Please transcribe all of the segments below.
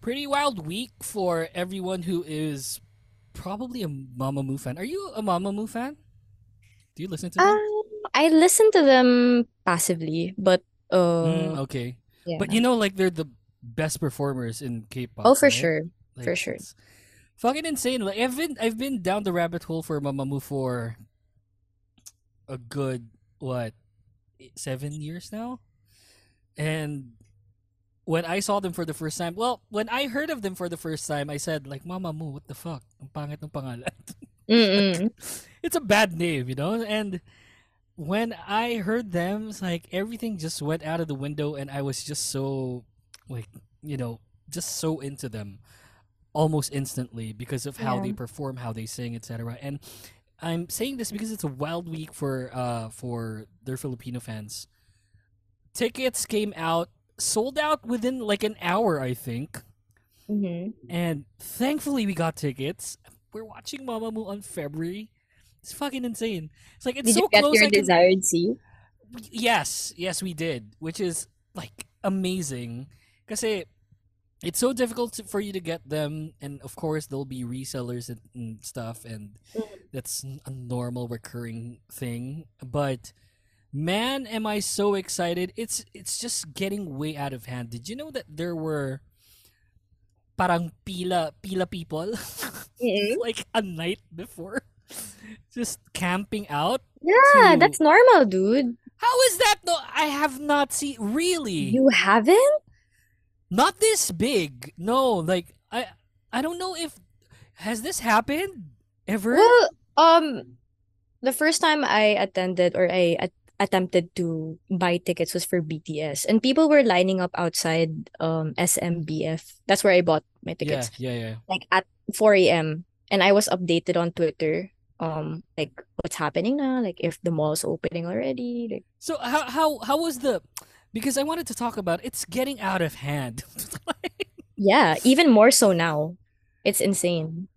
Pretty wild week for everyone who is probably a Mamamoo fan. Are you a Mamamoo fan? Do you listen to them? I listen to them passively, but okay. Yeah. But you know, like, they're the best performers in K-pop. Oh, for right? sure, like, for sure. It's fucking insane. Like, I've been down the rabbit hole for Mamamoo for a good 7 years now, and. When I saw them for the first time, when I heard of them for the first time, I said, like, Mamamoo, what the fuck? Ang pangit ng pangalan. It's a bad name, you know? And when I heard them, it's like everything just went out of the window, and I was just so, like, you know, just so into them almost instantly because of how they perform, how they sing, etc. And I'm saying this because it's a wild week for their Filipino fans. Tickets came out. Sold out within like an hour, I think. Mm-hmm. And thankfully, we got tickets. We're watching Mamamoo on February. It's fucking insane. It's like it's did so you get close. Your desired seat? Yes, we did, which is like amazing. Because it's so difficult for you to get them, and of course, there'll be resellers and stuff, and that's a normal recurring thing. But man, am I so excited. It's just getting way out of hand. Did you know that there were parang pila people? Like a night before? Just camping out? Yeah, that's normal, dude. How is that? No, I have not seen. Really? You haven't? Not this big. No, like, I don't know if... Has this happened? Ever? Well, the first time I attended or attempted to buy tickets was for BTS, and people were lining up outside SMBF. That's where I bought my tickets. Yeah. Like at 4 a.m. and I was updated on Twitter, like what's happening now, like if the mall's opening already. Like... So how was the? Because I wanted to talk about it's getting out of hand. Yeah, even more so now. It's insane.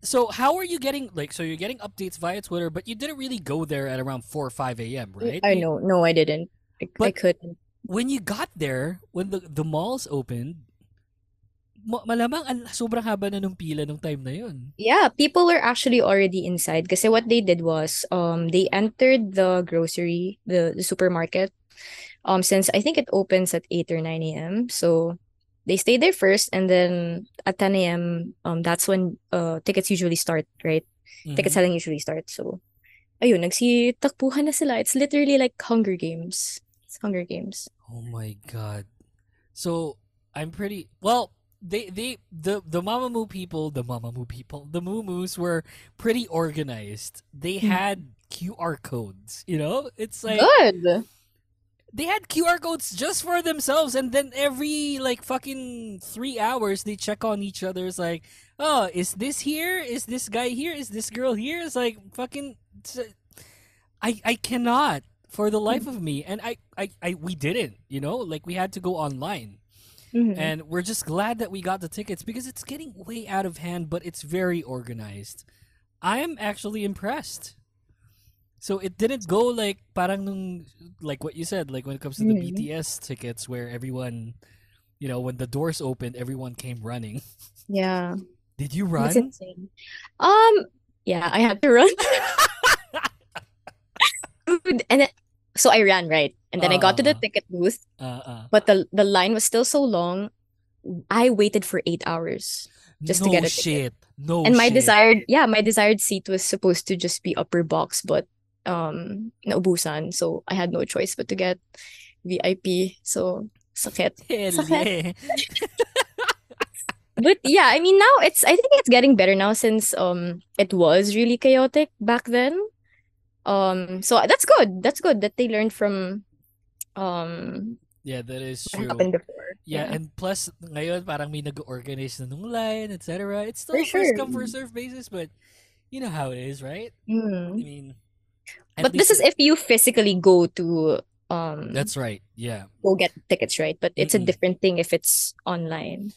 So how are you getting, like, so you're getting updates via Twitter, but you didn't really go there at around 4 or 5 a.m., right? I know. No, I didn't. I couldn't. When you got there, when the malls opened, malamang sobrang haba na nung pila nung time na yun. Yeah, people were actually already inside kasi what they did was they entered the grocery, the supermarket, since I think it opens at 8 or 9 a.m., so... They stayed there first, and then at 10 a.m., that's when tickets usually start, right? Mm-hmm. Ticket selling usually starts. So, ayun, nagsitakbuhan na sila. It's literally like Hunger Games. It's Hunger Games. Oh my God. So, I'm pretty... Well, the Mamamoo people, the Moomoos were pretty organized. They had QR codes, you know? It's like... Good! They had QR codes just for themselves, and then every like fucking 3 hours they check on each other. It's like, oh, is this here? Is this guy here? Is this girl here? It's like fucking. I cannot for the life of me, and we didn't, you know, like we had to go online, and we're just glad that we got the tickets because it's getting way out of hand, but it's very organized. I am actually impressed. So it didn't go like parang nung, like what you said, like when it comes to the BTS tickets where everyone, you know, when the doors opened, everyone came running. Yeah. Did you run? That's insane. Yeah, I had to run. And then, so I ran, right? And then I got to the ticket booth. But the line was still so long. I waited for 8 hours. Just to get a ticket. My desired seat was supposed to just be upper box, but naubusan, so I had no choice but to get VIP. So sakit. But yeah, I mean now I think it's getting better now since it was really chaotic back then. So that's good. That's good that they learned from Yeah, that is true. Happened before. Yeah, yeah, and plus, ngayon parang may nag-organize na nung line, etc. It's still first-come, first-serve basis, but you know how it is, right? Mm. I mean... But this is if you physically go to... That's right, yeah. Go get tickets, right? But it's a different thing if it's online.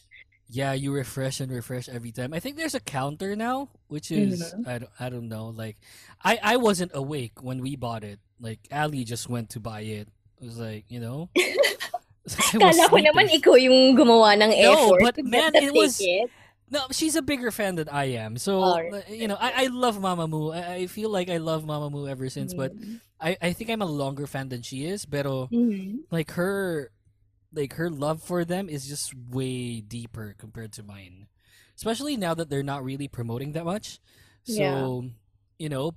Yeah, you refresh and refresh every time. I think there's a counter now, which is... Mm-hmm. I don't know, like... I wasn't awake when we bought it. Like, Ali just went to buy it. It was like, you know... Kala ko naman ikaw yung gumawa ng effort. No, but man, it was... No, she's a bigger fan than I am. So, you know, I love Mamamoo. I feel like I love Mamamoo ever since. Mm-hmm. But I think I'm a longer fan than she is. Pero, like, her love for them is just way deeper compared to mine. Especially now that they're not really promoting that much. So, you know,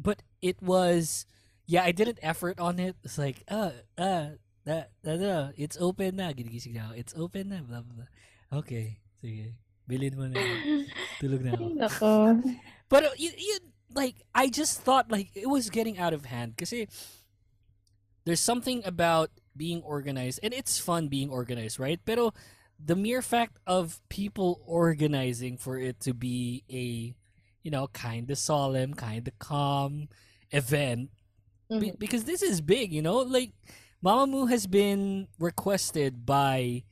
but it was... Yeah, I did an effort on it. It's like, it's open na. Ginigising na ako. It's open na. Blah, blah, blah. Okay. Sige. Bilhin mo na. Tulog na ako. But like, I just thought, like, it was getting out of hand. Kasi there's something about being organized. And it's fun being organized, right? Pero the mere fact of people organizing for it to be a, you know, kind of solemn, kind of calm event. Because this is big, you know? Like, Mamamoo has been requested by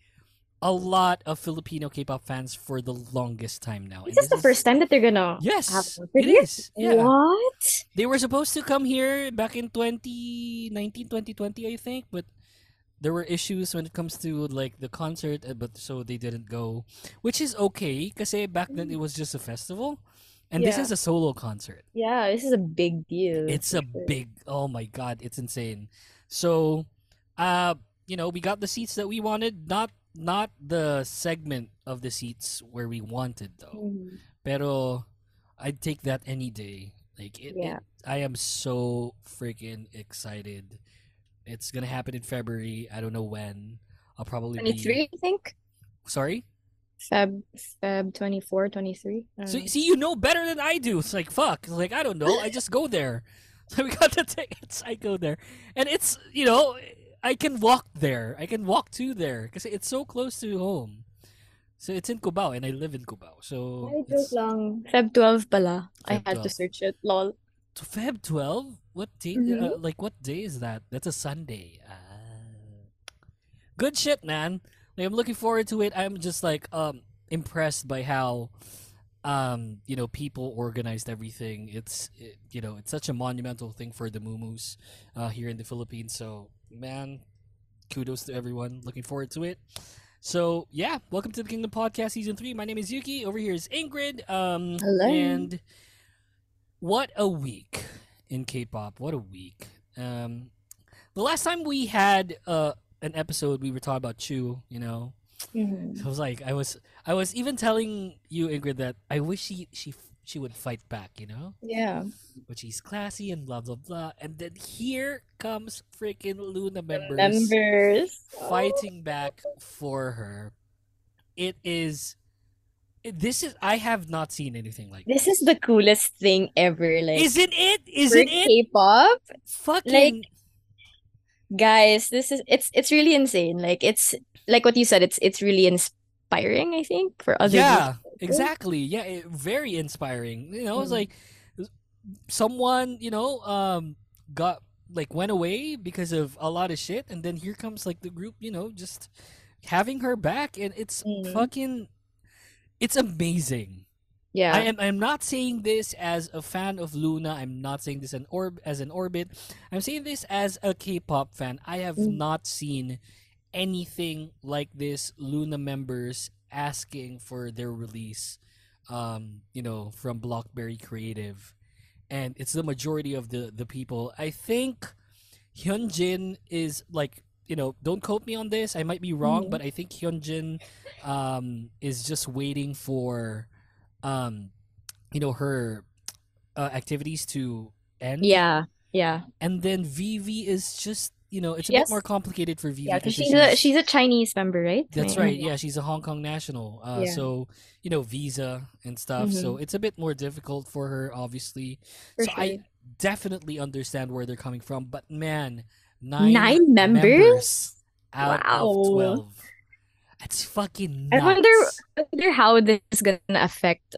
a lot of Filipino K-pop fans for the longest time now. Is this the first time that they're gonna have one for this? It is. Yeah. What? They were supposed to come here back in 2020, I think. But there were issues when it comes to, like, the concert. But so they didn't go. Which is okay. Kasi back then it was just a festival. And this is a solo concert. Yeah, this is a big deal. It's a big... Oh my God, it's insane. So, you know, we got the seats that we wanted. Not the segment of the seats where we wanted, though. Mm-hmm. Pero I'd take that any day. Like, I am so freaking excited. It's gonna happen in February. I don't know when. I'll probably 23, I think? Sorry? Feb 24, 23. So, see, you know better than I do. It's like, fuck. It's like, I don't know. I just go there. So we got the tickets. I go there. And it's, you know, I can walk there. I can walk to there. Because it's so close to home. So it's in Cubao and I live in Cubao. So it's long. Feb 12 pala. I had to search it. Lol. So Feb 12? What day? Like, what day is that? That's a Sunday. Good shit, man. I'm looking forward to it. I'm just like impressed by how you know, people organized everything. You know, it's such a monumental thing for the Mumu's here in the Philippines. So, man, kudos to everyone. Looking forward to it. So, yeah, welcome to the Kingdom Podcast Season 3. My name is Yuki. Over here is Ingrid. Hello. And what a week in K-pop. What a week. The last time we had an episode, we were talking about Chu, you know. So I was like, I was even telling you, Ingrid, that I wish she would fight back, you know. Yeah. But she's classy and blah blah blah, and then here comes freaking Luna members fighting back for her. I have not seen anything like this. This is the coolest thing ever. Like, isn't it? Isn't it? K-pop, fucking. Like, guys, this is it's really insane. Like, it's like what you said, it's really inspiring, I think, for other people. Exactly. Yeah, very inspiring. You know, it's like someone, you know, got like went away because of a lot of shit, and then here comes like the group, you know, just having her back, and it's fucking, it's amazing. Yeah. I'm not saying this as a fan of Luna. I'm not saying this as an Orbit. I'm saying this as a K-pop fan. I have not seen anything like this. Luna members asking for their release, you know, from Blockberry Creative. And it's the majority of the people. I think Hyunjin is like, you know, don't quote me on this. I might be wrong, but I think Hyunjin is just waiting for... you know, her activities to end. Yeah, yeah. And then Vivi is just, you know, it's a bit more complicated for Vivi. Yeah, because she's a Chinese member, right? That's right. Yeah, she's a Hong Kong national. So, you know, visa and stuff. So it's a bit more difficult for her, obviously. For so sure. I definitely understand where they're coming from. But man, nine members? out of 12. It's fucking nuts. I wonder how this is gonna affect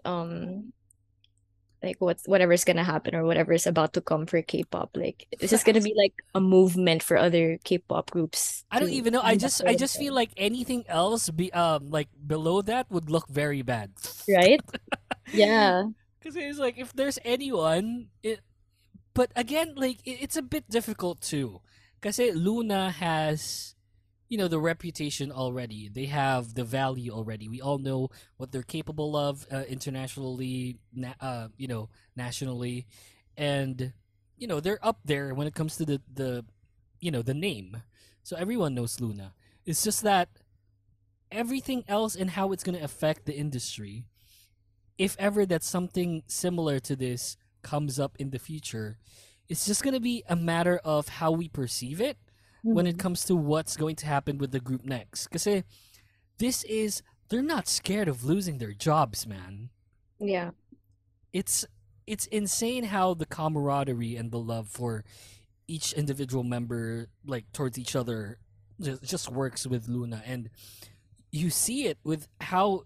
like whatever's gonna happen or whatever's about to come for K-pop. Like, is this gonna be like a movement for other K-pop groups? I don't even know. I just feel like anything else like below that would look very bad. Right? Yeah. Because it's like if there's anyone, but again, like it's a bit difficult too. Because Luna has, you know, the reputation already. They have the value already. We all know what they're capable of internationally, you know, nationally, and you know they're up there when it comes to the you know the name. So everyone knows Luna. It's just that everything else and how it's going to affect the industry, if ever that something similar to this comes up in the future, it's just going to be a matter of how we perceive it when it comes to what's going to happen with the group next. Because this is, they're not scared of losing their jobs, man. Yeah. It's insane how the camaraderie and the love for each individual member, like towards each other, just works with Luna. And you see it with how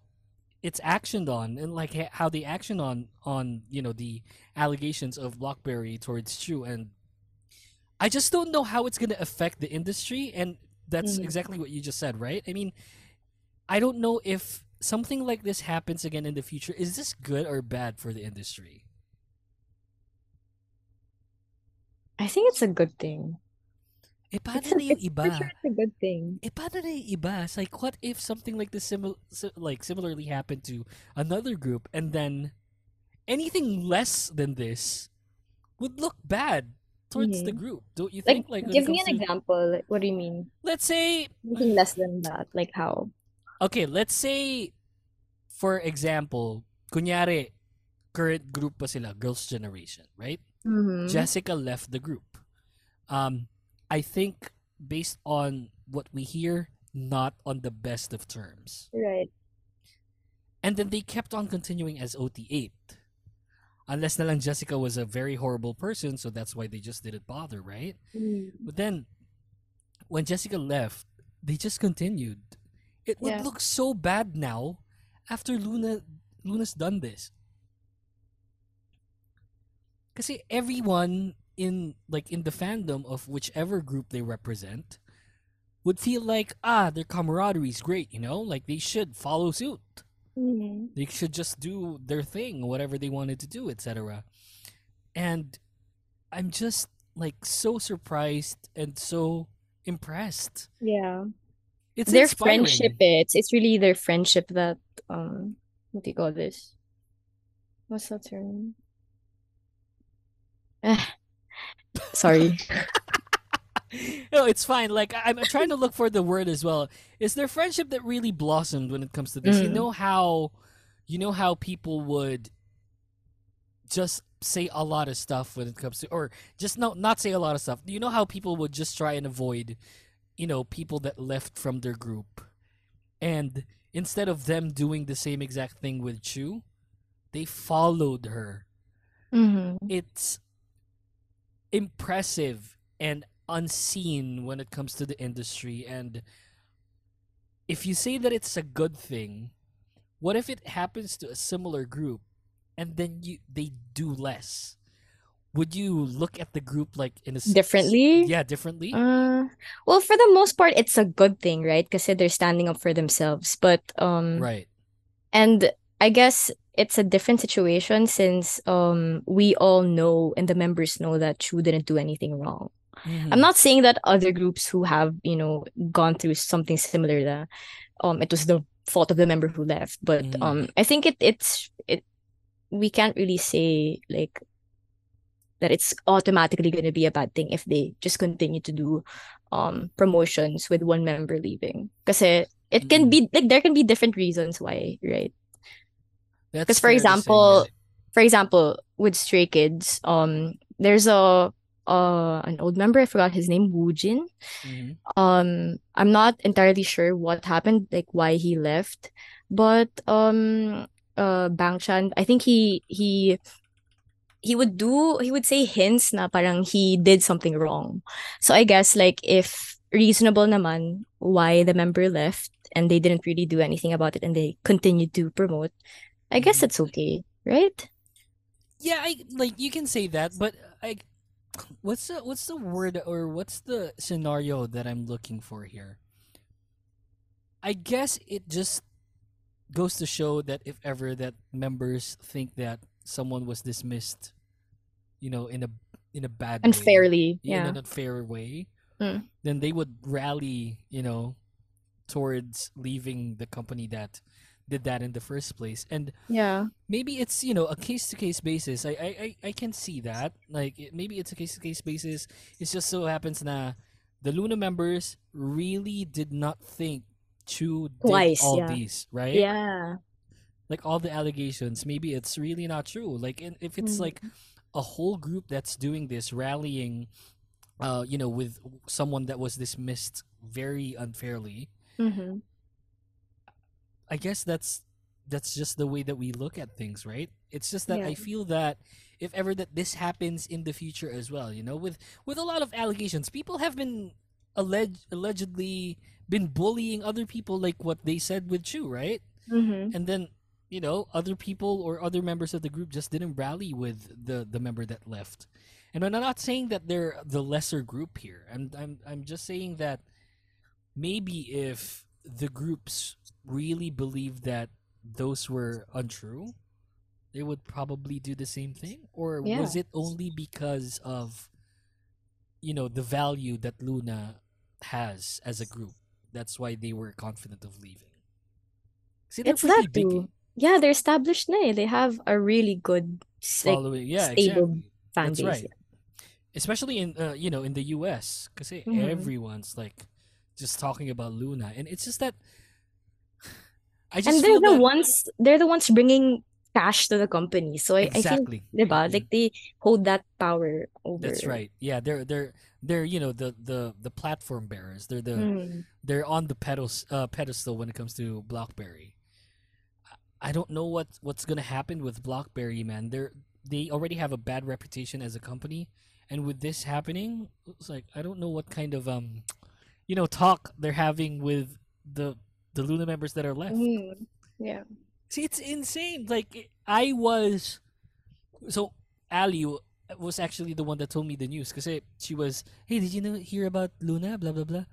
it's actioned on, and like how they action on you know the allegations of BlackBerry towards Chu. And I just don't know how it's going to affect the industry, and that's exactly what you just said, right? I mean, I don't know if something like this happens again in the future. Is this good or bad for the industry? I think it's a good thing. It's a good thing. It's like, what if something like this similarly happened to another group, and then anything less than this would look bad towards the group, don't you think? Like give me an example. Like, what do you mean? Let's say anything less than that. Like how? Okay, let's say, for example, kunyari, current group pa sila, Girls' Generation, right? Mm-hmm. Jessica left the group. I think based on what we hear, not on the best of terms. Right. And then they kept on continuing as OT8. Unless na lang Jessica was a very horrible person, so that's why they just didn't bother, right? But then, when Jessica left, they just continued. It would look so bad now after Luna's done this. Kasi everyone in the fandom of whichever group they represent would feel like, their camaraderie is great, you know? Like, they should follow suit. Mm-hmm. They should just do their thing, whatever they wanted to do, etc. And I'm just, like, so surprised and so impressed. Yeah. It's their inspiring. Friendship. It's really their friendship that, what do you call this? What's that term? Sorry. No, it's fine. Like, I'm trying to look for the word as well. It's their friendship that really blossomed when it comes to this. You know how people would just say a lot of stuff when it comes to, or just not say a lot of stuff. You know how people would just try and avoid, you know, people that left from their group. And instead of them doing the same exact thing with Chu, they followed her. Mm-hmm. It's impressive and unseen when it comes to the industry. And if you say that it's a good thing, what if it happens to a similar group and then they do less? Would you look at the group like in a differently? Yeah, differently. Well, for the most part, it's a good thing, right? Because they're standing up for themselves. But right. And I guess it's a different situation since we all know and the members know that Chu didn't do anything wrong. Mm-hmm. I'm not saying that other groups who have, you know, gone through something similar that it was the fault of the member who left, but I think it's we can't really say like that it's automatically going to be a bad thing if they just continue to do promotions with one member leaving, because it can be like there can be different reasons why, right? Because for example with Stray Kids, there's an old member, I forgot his name, Woojin. I'm not entirely sure what happened, like why he left, but Bangshan, I think he would say hints na parang he did something wrong. So I guess like if reasonable naman why the member left and they didn't really do anything about it and they continued to promote, I guess it's okay, right? Yeah, you can say that, but what's the word or what's the scenario that I'm looking for here? I guess it just goes to show that if ever that members think that someone was dismissed, you know, in a bad unfairly, way, yeah, in an unfair way, then they would rally, you know, towards leaving the company that did that in the first place. And yeah, maybe it's, you know, a case-to-case basis. I can see that. Like, maybe it's a case-to-case basis. It just so happens that the Luna members really did not think to did all these, right? Yeah. Like, all the allegations, maybe it's really not true. Like, if it's like a whole group that's doing this, rallying, you know, with someone that was dismissed very unfairly, I guess that's just the way that we look at things, right? It's just that I feel that if ever that this happens in the future as well, you know, with a lot of allegations, people have been allegedly been bullying other people, like what they said with Chu, right? And then, you know, other people or other members of the group just didn't rally with the member that left. And I'm not saying that they're the lesser group here. I'm just saying that maybe if the groups really believed that those were untrue, they would probably do the same thing. Or was it only because of, you know, the value that Luna has as a group? That's why they were confident of leaving. See, it's that too. Yeah, they're established now. They have a really good, sick, stable fan base. That's right. Yeah. Especially in, you know, in the US. Because everyone's like just talking about Luna. And it's just that I just feel that they're the ones bringing cash to the company. So I think like they hold that power over. That's right. Yeah, they're you know, the platform bearers. They're they're on the pedestal when it comes to BlackBerry. I don't know what's gonna happen with BlackBerry, man. They already have a bad reputation as a company, and with this happening, it's like I don't know what kind of you know, talk they're having with the Luna members that are left. Yeah. See, it's insane. Like, Ali was actually the one that told me the news because she was, hey, did you hear about Luna? Blah, blah, blah.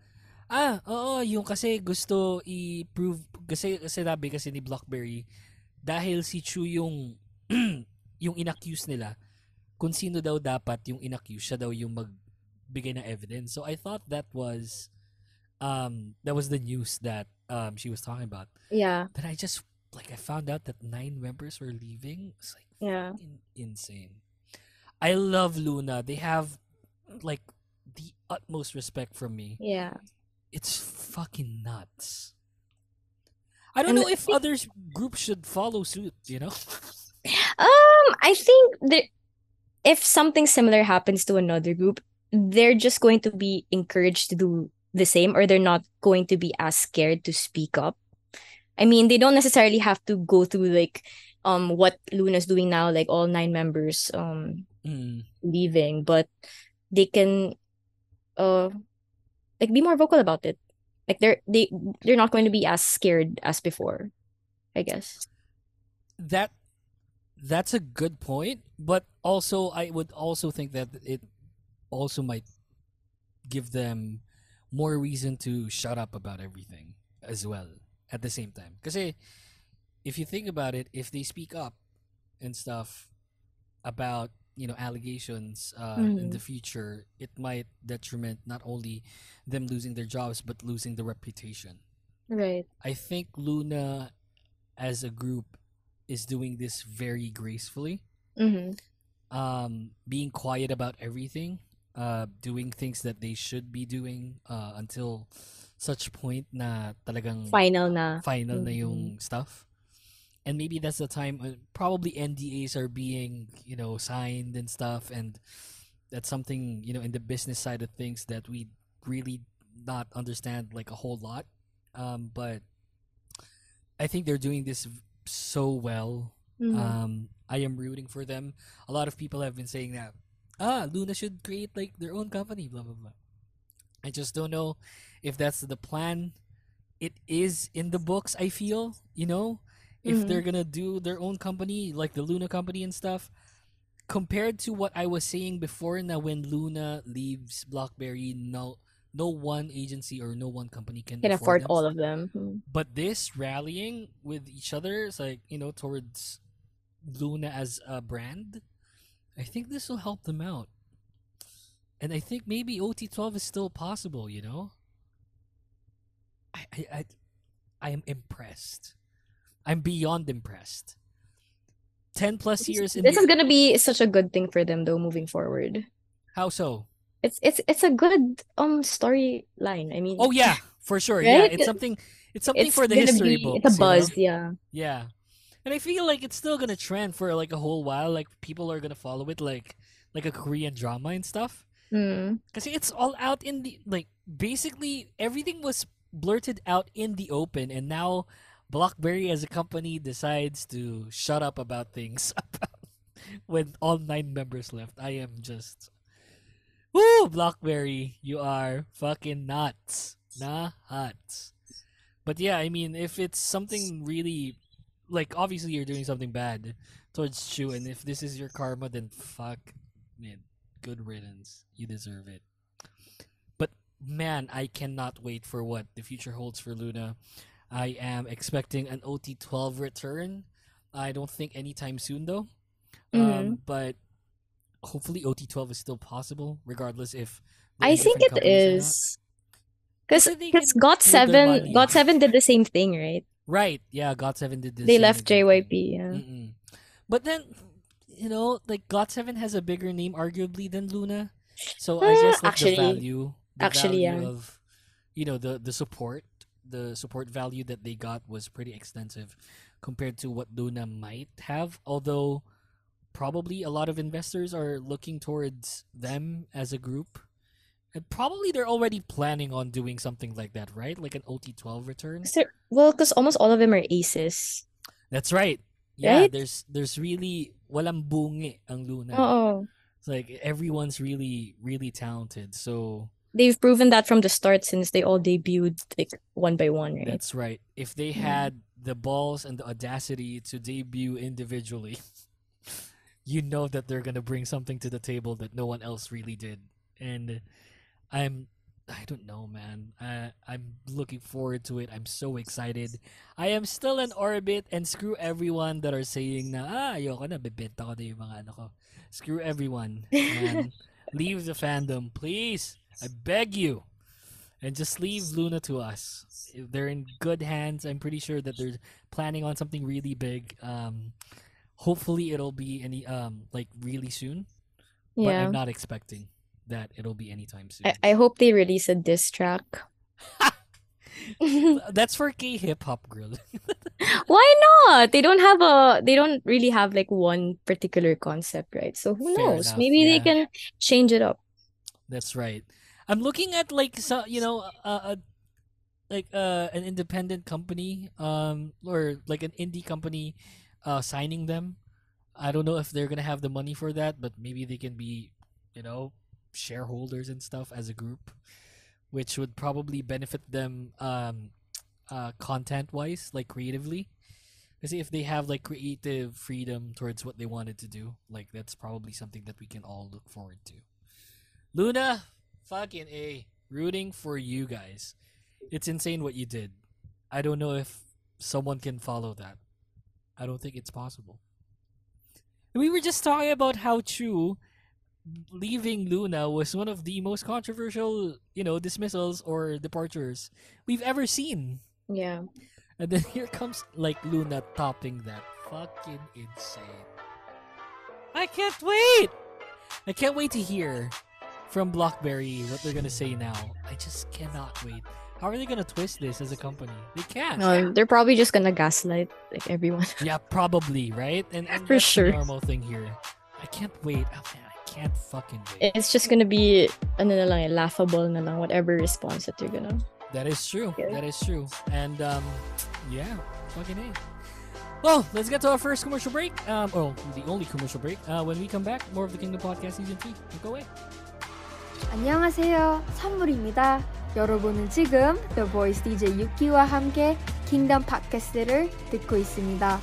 Ah, oo, yung kasi gusto i-prove, kasi sinabi kasi ni BlackBerry, dahil si Chu yung, yung inaccuse nila, kung sino daw dapat yung inaccuse, siya daw yung magbigay ng evidence. So I thought that was the news that she was talking about. Yeah. But I just, I found out that 9 members were leaving. It's insane. I love Luna. They have like the utmost respect from me. Yeah. It's fucking nuts. I don't know if other groups should follow suit, you know? I think that if something similar happens to another group, they're just going to be encouraged to do the same, or they're not going to be as scared to speak up. I mean, they don't necessarily have to go through like what Luna's doing now, like all 9 members leaving, but they can be more vocal about it. Like they're not going to be as scared as before, I guess. That's a good point, but also I would also think that it also might give them more reason to shut up about everything as well. At the same time. Because if you think about it, if they speak up and stuff about, you know, allegations in the future, it might detriment not only them losing their jobs, but losing the reputation. Right. I think Luna as a group is doing this very gracefully. Being quiet about everything. Doing things that they should be doing until such point na talagang final na yung stuff. And maybe that's the time probably NDAs are being, you know, signed and stuff, and that's something, you know, in the business side of things that we really not understand like a whole lot, but I think they're doing this so well. I am rooting for them. A lot of people have been saying that Luna should create like their own company, blah blah blah. I just don't know if that's the plan. It is in the books, I feel, if they're gonna do their own company, like the Luna company and stuff. Compared to what I was saying before, now when Luna leaves BlackBerry, no one agency or no one company can afford all of them. But this rallying with each other is like, towards Luna as a brand, I think this will help them out. And I think maybe OT12 is still possible, I am impressed. I'm beyond impressed. 10 plus years in. This is going to be such a good thing for them though, moving forward. How so? It's a good storyline. I mean, oh yeah, for sure. Right? Yeah, it's something for the history books. It's a buzz, yeah. And I feel like it's still gonna trend for like a whole while. Like people are gonna follow it, like a Korean drama and stuff. Because it's all out in the basically everything was blurted out in the open, and now BlackBerry as a company decides to shut up about things when all 9 members left. I am just. Woo, BlackBerry, you are fucking nuts. Nuts. But yeah, I mean, if it's something really, obviously you're doing something bad towards Chu, and if this is your karma, then fuck, man, good riddance. You deserve it. But man, I cannot wait for what the future holds for Luna. I am expecting an OT12 return. I don't think anytime soon, though. But hopefully OT12 is still possible, regardless if I think it is. Because God7 did the same thing, right? Right, yeah, God7 did the same thing. They left JYP, yeah. But then, God7 has a bigger name, arguably, than Luna. So I guess the value of, the support value that they got was pretty extensive compared to what Luna might have, although probably a lot of investors are looking towards them as a group, and probably they're already planning on doing something like that, right? Like an OT12 return. Because almost all of them are aces. That's right. Yeah, right? There's really walang bungi ang Luna. Oh, it's like everyone's really, really talented. So they've proven that from the start since they all debuted one by one, right? That's right. If they had the balls and the audacity to debut individually. You know that they're gonna bring something to the table that no one else really did, and I don't know, man. I'm looking forward to it. I'm so excited. I am still in orbit, and screw everyone that are saying na ayoko na bebenta ko na yung mga ano ko. Screw everyone, man. Leave the fandom, please. I beg you, and just leave Luna to us. They're in good hands. I'm pretty sure that they're planning on something really big. Hopefully it'll be really soon, but I'm not expecting that it'll be anytime soon. I hope they release a diss track. That's for gay hip hop, girl. Why not? They don't really have one particular concept, right? So who knows? Enough, maybe they can change it up. That's right. I'm looking at an independent company, or an indie company. Signing them. I don't know if they're gonna have the money for that, but maybe they can be, shareholders and stuff as a group, which would probably benefit them content-wise, creatively. Because if they have creative freedom towards what they wanted to do, that's probably something that we can all look forward to. Luna, fucking A, rooting for you guys. It's insane what you did. I don't know if someone can follow that. I don't think it's possible. We were just talking about how Chu leaving Luna was one of the most controversial, dismissals or departures we've ever seen. Yeah. And then here comes Luna topping that. Fucking insane. I can't wait to hear from BlackBerry what they're gonna say now. I just cannot wait. How are they going to twist this as a company? They can't. No, they're probably just going to gaslight everyone. Yeah, probably, right? And for that's sure. The normal thing here. I can't wait. Oh, man, I can't fucking wait. It's just going to be laughable na lang, whatever response that you're going to. That is true. Yeah. That is true. And fucking A. Well, let's get to our first commercial break. The only commercial break. When we come back, more of the Kingdom Podcast Season 3. Don't go away. 안녕하세요, 선물입니다. 여러분은 지금 The Voice DJ 유키와 함께 킹덤 팟캐스트를 듣고 있습니다.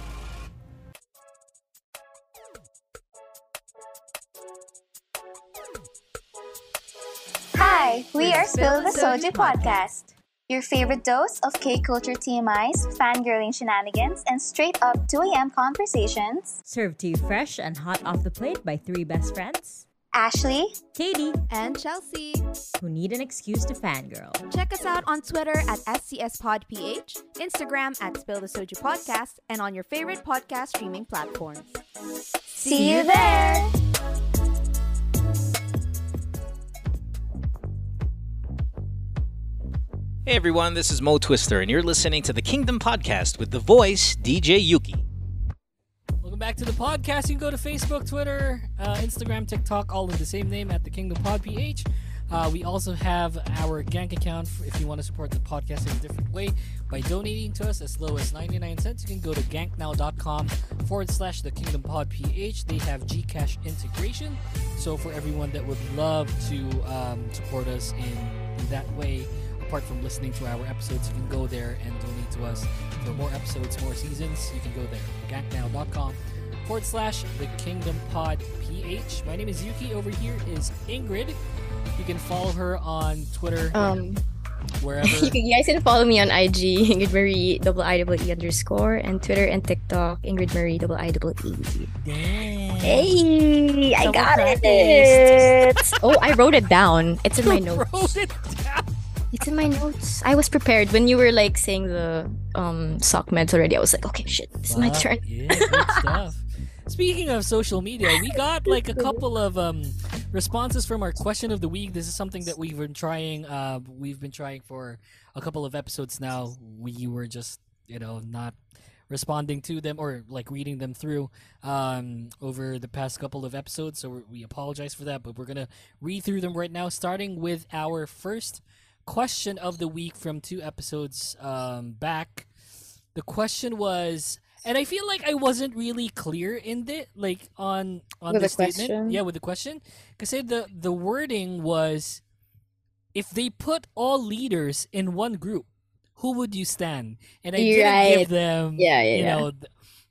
Hi, we are Spill the Soju Podcast, your favorite dose of K-culture TMIs, fangirling shenanigans, and straight-up 2am conversations. Served to you fresh and hot off the plate by three best friends. Ashley, Katie, and Chelsea, who need an excuse to fangirl. Check us out on Twitter at SCSPodPH, Instagram at Spill the Soju Podcast, and on your favorite podcast streaming platforms. See you there! Hey everyone, this is Mo Twister, and you're listening to the Kingdom Podcast with the voice, DJ Yuki. Back to the podcast. You can go to Facebook, Twitter, Instagram, TikTok, all of the same name at the Kingdom Pod PH. We also have our Gank account if you want to support the podcast in a different way by donating to us as low as 99 cents. You can go to ganknow.com/the Kingdom Pod PH. They have Gcash integration, so for everyone that would love to support us in that way, apart from listening to our episodes, you can go there and donate to us for more episodes, more seasons. You can go there, ganknow.com/the Kingdom Pod PH. My name is Yuki. Over here is Ingrid. You can follow her on Twitter, wherever. You guys can follow me on IG, Ingrid Marie, IIE_, and Twitter and TikTok, Ingrid Marie, IIE. Dang. Hey, I got it. Oh, I wrote it down. It's in my notes. Wrote it down. It's in my notes. I was prepared when you were like saying the sock meds already. I was like, okay, shit, it's my turn. Yeah, good stuff. Speaking of social media, we got like a couple of responses from our question of the week. This is something that we've been trying. For a couple of episodes now. We were just, not responding to them or like reading them through over the past couple of episodes. So we apologize for that, but we're gonna read through them right now, starting with our first question of the week from 2 episodes back. The question was, and I feel like I wasn't really clear in it, like on the statement question. Yeah, with the question, because the wording was, if they put all leaders in one group, who would you stand? And I didn't give them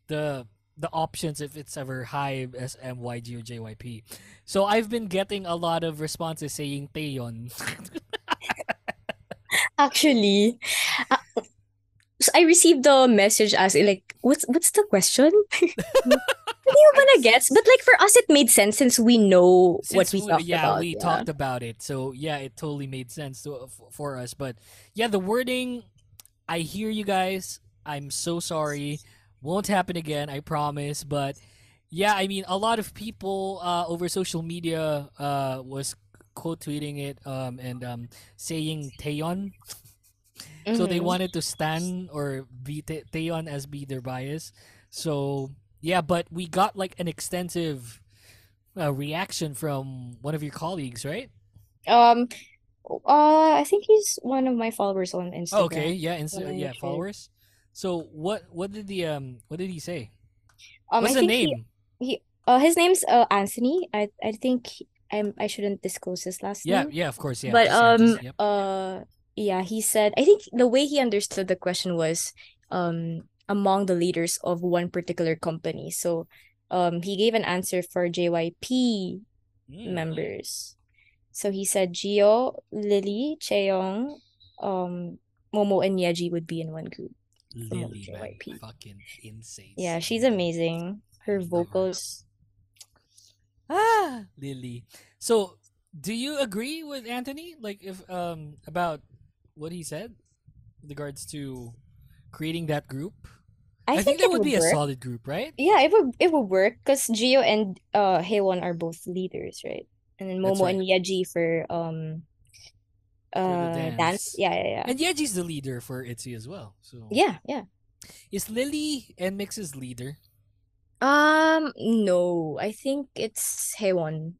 the options if it's ever high SMYG or JYP. So I've been getting a lot of responses saying Taeyeon. Actually, so I received the message asking, like, what's the question? Guess, but like for us, it made sense since we know what we talked about. Yeah, we talked about it, so yeah, it totally made sense for us. But yeah, the wording, I hear you guys. I'm so sorry. Won't happen again, I promise. But yeah, I mean, a lot of people over social media was quote tweeting it and saying Taeyeon. So they wanted to stand or be Taeyeon as be their bias. So yeah, but we got like an extensive reaction from one of your colleagues, right? I think he's one of my followers on Instagram. Okay, yeah, followers. So what did he say? What's the name? He his name's Anthony. I think I shouldn't disclose his last name. Yeah, of course, yeah. But he said, I think the way he understood the question was among the leaders of one particular company. So he gave an answer for JYP members. So he said Gio, Lily, Chaeyoung, Momo and Yeji would be in one group. Lily, JYP. Fucking insane. Yeah, she's amazing. Her vocals. Lily. So, do you agree with Anthony? Like, if about what he said, with regards to creating that group, I think that would be a solid group, right? Yeah, it would work because Gio and Haewon are both leaders, right? And then Momo and Yeji for the dance. Yeah. And Yeji's the leader for ITZY as well. So yeah. Is Lily NMIXX's leader? No, I think it's Haewon.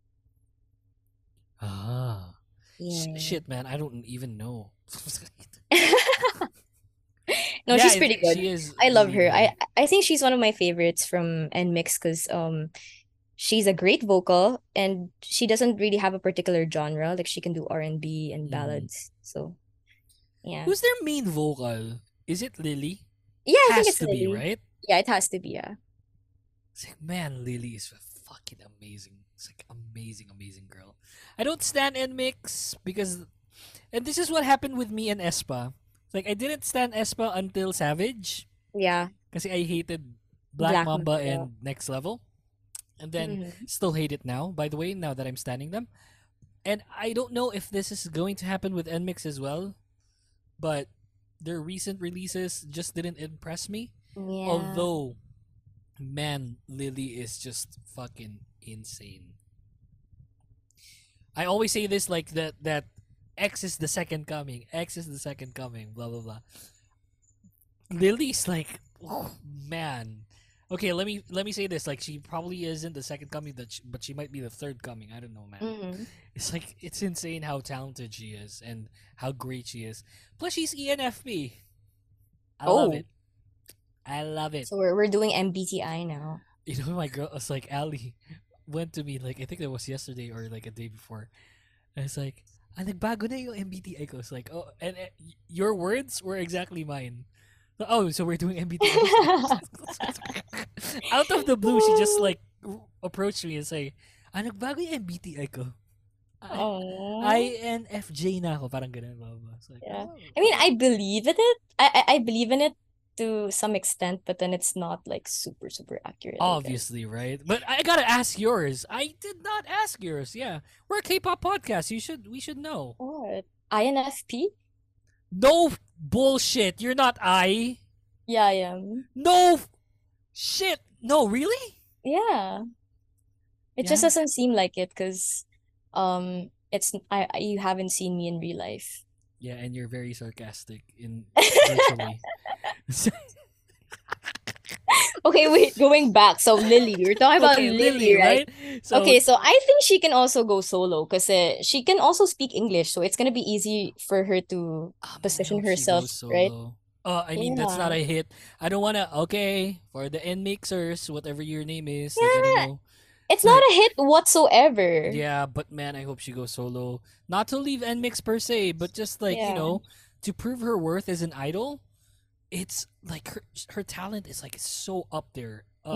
Yeah. Shit, man, I don't even know. No, yeah, she's pretty good. She is. I love her. I think she's one of my favorites from NMIXX because she's a great vocal, and she doesn't really have a particular genre. Like, she can do R&B and ballads. So, yeah. Who's their main vocal? Is it Lily? Yeah, I think it's Lily. Has to be, right? Yeah, it has to be, yeah. It's like, man, Lily is fucking amazing. It's like, amazing girl. I don't stand NMIX because... And this is what happened with me and Aespa. Like, I didn't stand Aespa until Savage. Yeah. Because I hated Black Mamba and Next Level. And then still hate it now, by the way, now that I'm standing them. And I don't know if this is going to happen with NMIX as well, but their recent releases just didn't impress me. Yeah. Although, man, Lily is just fucking insane. I always say this, like, that X is the second coming. X is the second coming. Blah, blah, blah. Lily's like, oh, man. Okay, let me say this. Like, she probably isn't the second coming, but she might be the third coming. I don't know, man. Mm-hmm. It's like, it's insane how talented she is and how great she is. Plus, she's ENFP. I love it. So we're doing MBTI now. You know, my girl, it's like, Ali went to me, like, I think that was yesterday or like a day before. And it's like, nagbago na yung MBTI ko. It's like, oh, and your words were exactly mine. Oh, so we're doing MBTI. Out of the blue, she just like approached me and say, nagbago yung MBTI ko. INFJ na ako, parang ganun. Like, yeah. Oh. I mean, I believe in it. I believe in it to some extent, but then it's not like super accurate. Obviously, right? But I gotta ask yours. I did not ask yours. Yeah, we're a K-pop podcast. We should know. What? INFP? No bullshit. You're not I. Yeah, I am. No shit. No, really? Yeah. It just doesn't seem like it because it's you haven't seen me in real life. Yeah, and you're very sarcastic in virtually. Okay, wait, going back. So Lily, you're talking about Lily, right? So, okay, so I think she can also go solo because she can also speak English, so it's gonna be easy for her to position herself, right? I mean, that's not a hit. I don't wanna. Okay, for the end mixers, whatever your name is, like, I don't know. It's not a hit whatsoever. Yeah, but man, I hope she goes solo. Not to leave NMIX per se, but just like, you know, to prove her worth as an idol. It's like her talent is like so up there. Up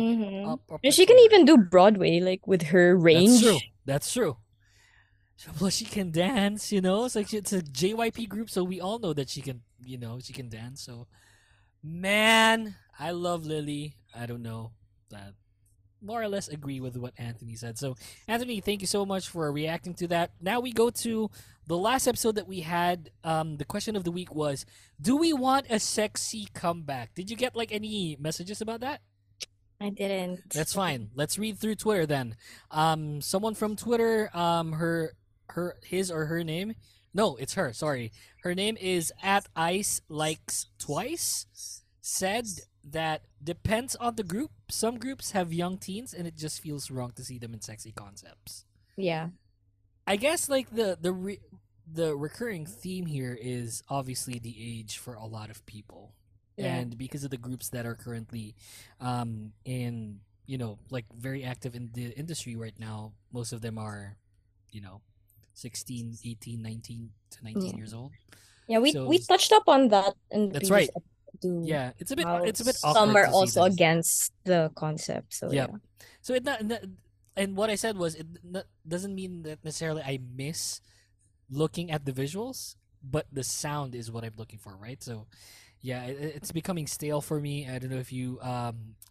and she can even do Broadway, like, with her range. That's true. So, plus she can dance, you know. It's like it's a JYP group, so we all know that she can, you know, she can dance. So, man, I love Lily. I don't know that. More or less agree with what Anthony said. So, Anthony, thank you so much for reacting to that. Now we go to the last episode that we had. The question of the week was, do we want a sexy comeback? Did you get, like, any messages about that? I didn't. That's fine. Let's read through Twitter then. Someone from Twitter, his or her name. No, it's her. Sorry. Her name is @icelikestwice. Said that depends on the group. Some groups have young teens and it just feels wrong to see them in sexy concepts. Yeah. I guess, like, the recurring theme here is obviously the age for a lot of people. Yeah. And because of the groups that are currently in, you know, like, very active in the industry right now, most of them are, you know, 16, 18, 19 to 19 years old. Yeah, we touched up on that in the previous episode. Yeah, it's a bit awkward. Some are also against the concept, so yeah. So it not, and what I said was it doesn't mean that necessarily I miss looking at the visuals, but the sound is what I'm looking for, right? So, yeah, it's becoming stale for me. I don't know if you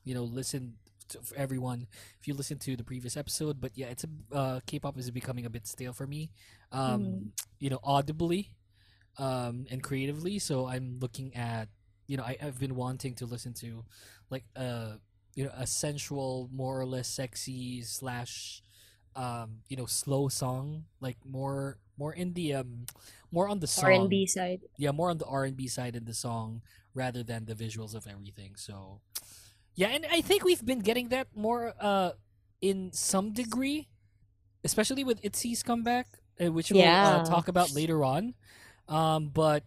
listen to the previous episode, but yeah, it's K-pop is becoming a bit stale for me, you know, audibly, and creatively. So I'm looking at. You know, I've been wanting to listen to, like, you know, a sensual, more or less sexy / you know, slow song, like more in the more on the song R&B side. Yeah, more on the R&B side in the song rather than the visuals of everything. So, yeah, and I think we've been getting that more in some degree, especially with ITZY's comeback, which we'll talk about later on. But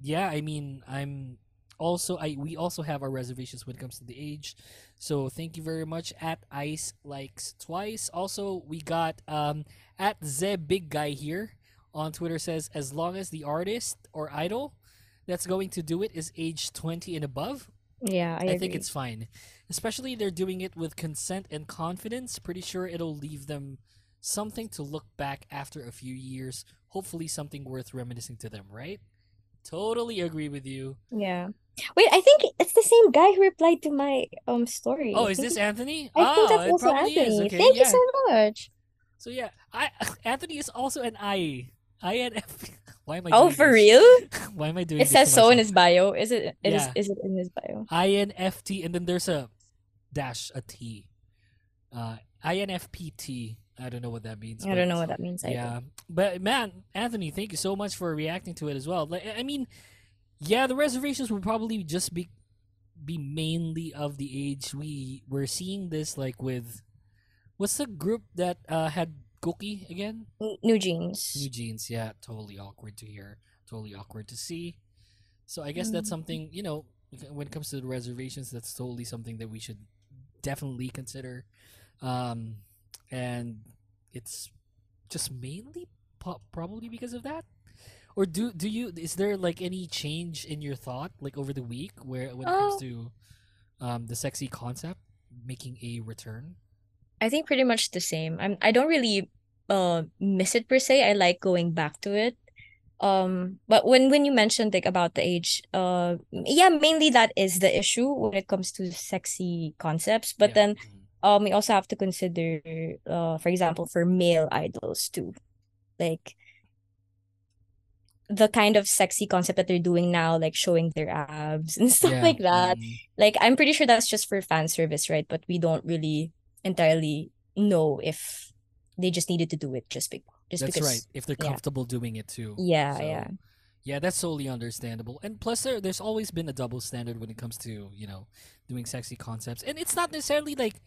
yeah, I mean, I'm. Also, we also have our reservations when it comes to the age. So thank you very much at Ice Likes Twice. Also, we got at Ze Big Guy here on Twitter says, as long as the artist or idol that's going to do it is age 20 and above. Yeah, I agree. Think it's fine. Especially they're doing it with consent and confidence. Pretty sure it'll leave them something to look back after a few years. Hopefully something worth reminiscing to them, right? Totally agree with you. Yeah. Wait, I think it's the same guy who replied to my story. Oh, is this Anthony? I think that's also Anthony. Okay, Thank you so much. So yeah, Anthony is also an INFP. Why am I? Oh, for real? Why am I doing? It says so in his bio. Is it in his bio? INFT, and then there's a dash, a T. INFPT. I don't know what that means. Yeah, but man, Anthony, thank you so much for reacting to it as well. Like, I mean, yeah, the reservations will probably just be mainly of the age. We're seeing this like with, what's the group that had Gookie again? New Jeans. New Jeans, yeah, totally awkward to hear, totally awkward to see. So I guess that's something, you know, when it comes to the reservations, that's totally something that we should definitely consider. And it's just mainly probably because of that. Or do you, is there like any change in your thought like over the week when it comes to the sexy concept making a return? I think pretty much the same. I don't really miss it per se. I like going back to it. But when you mentioned like about the age, yeah, mainly that is the issue when it comes to sexy concepts. But then we also have to consider, for example, for male idols too, like the kind of sexy concept that they're doing now, like showing their abs and stuff like that. Like, I'm pretty sure that's just for fan service, right? But we don't really entirely know if they just needed to do it just because. That's right. If they're comfortable doing it too. Yeah, so, yeah, that's totally understandable. And plus, there's always been a double standard when it comes to, you know, doing sexy concepts. And it's not necessarily like,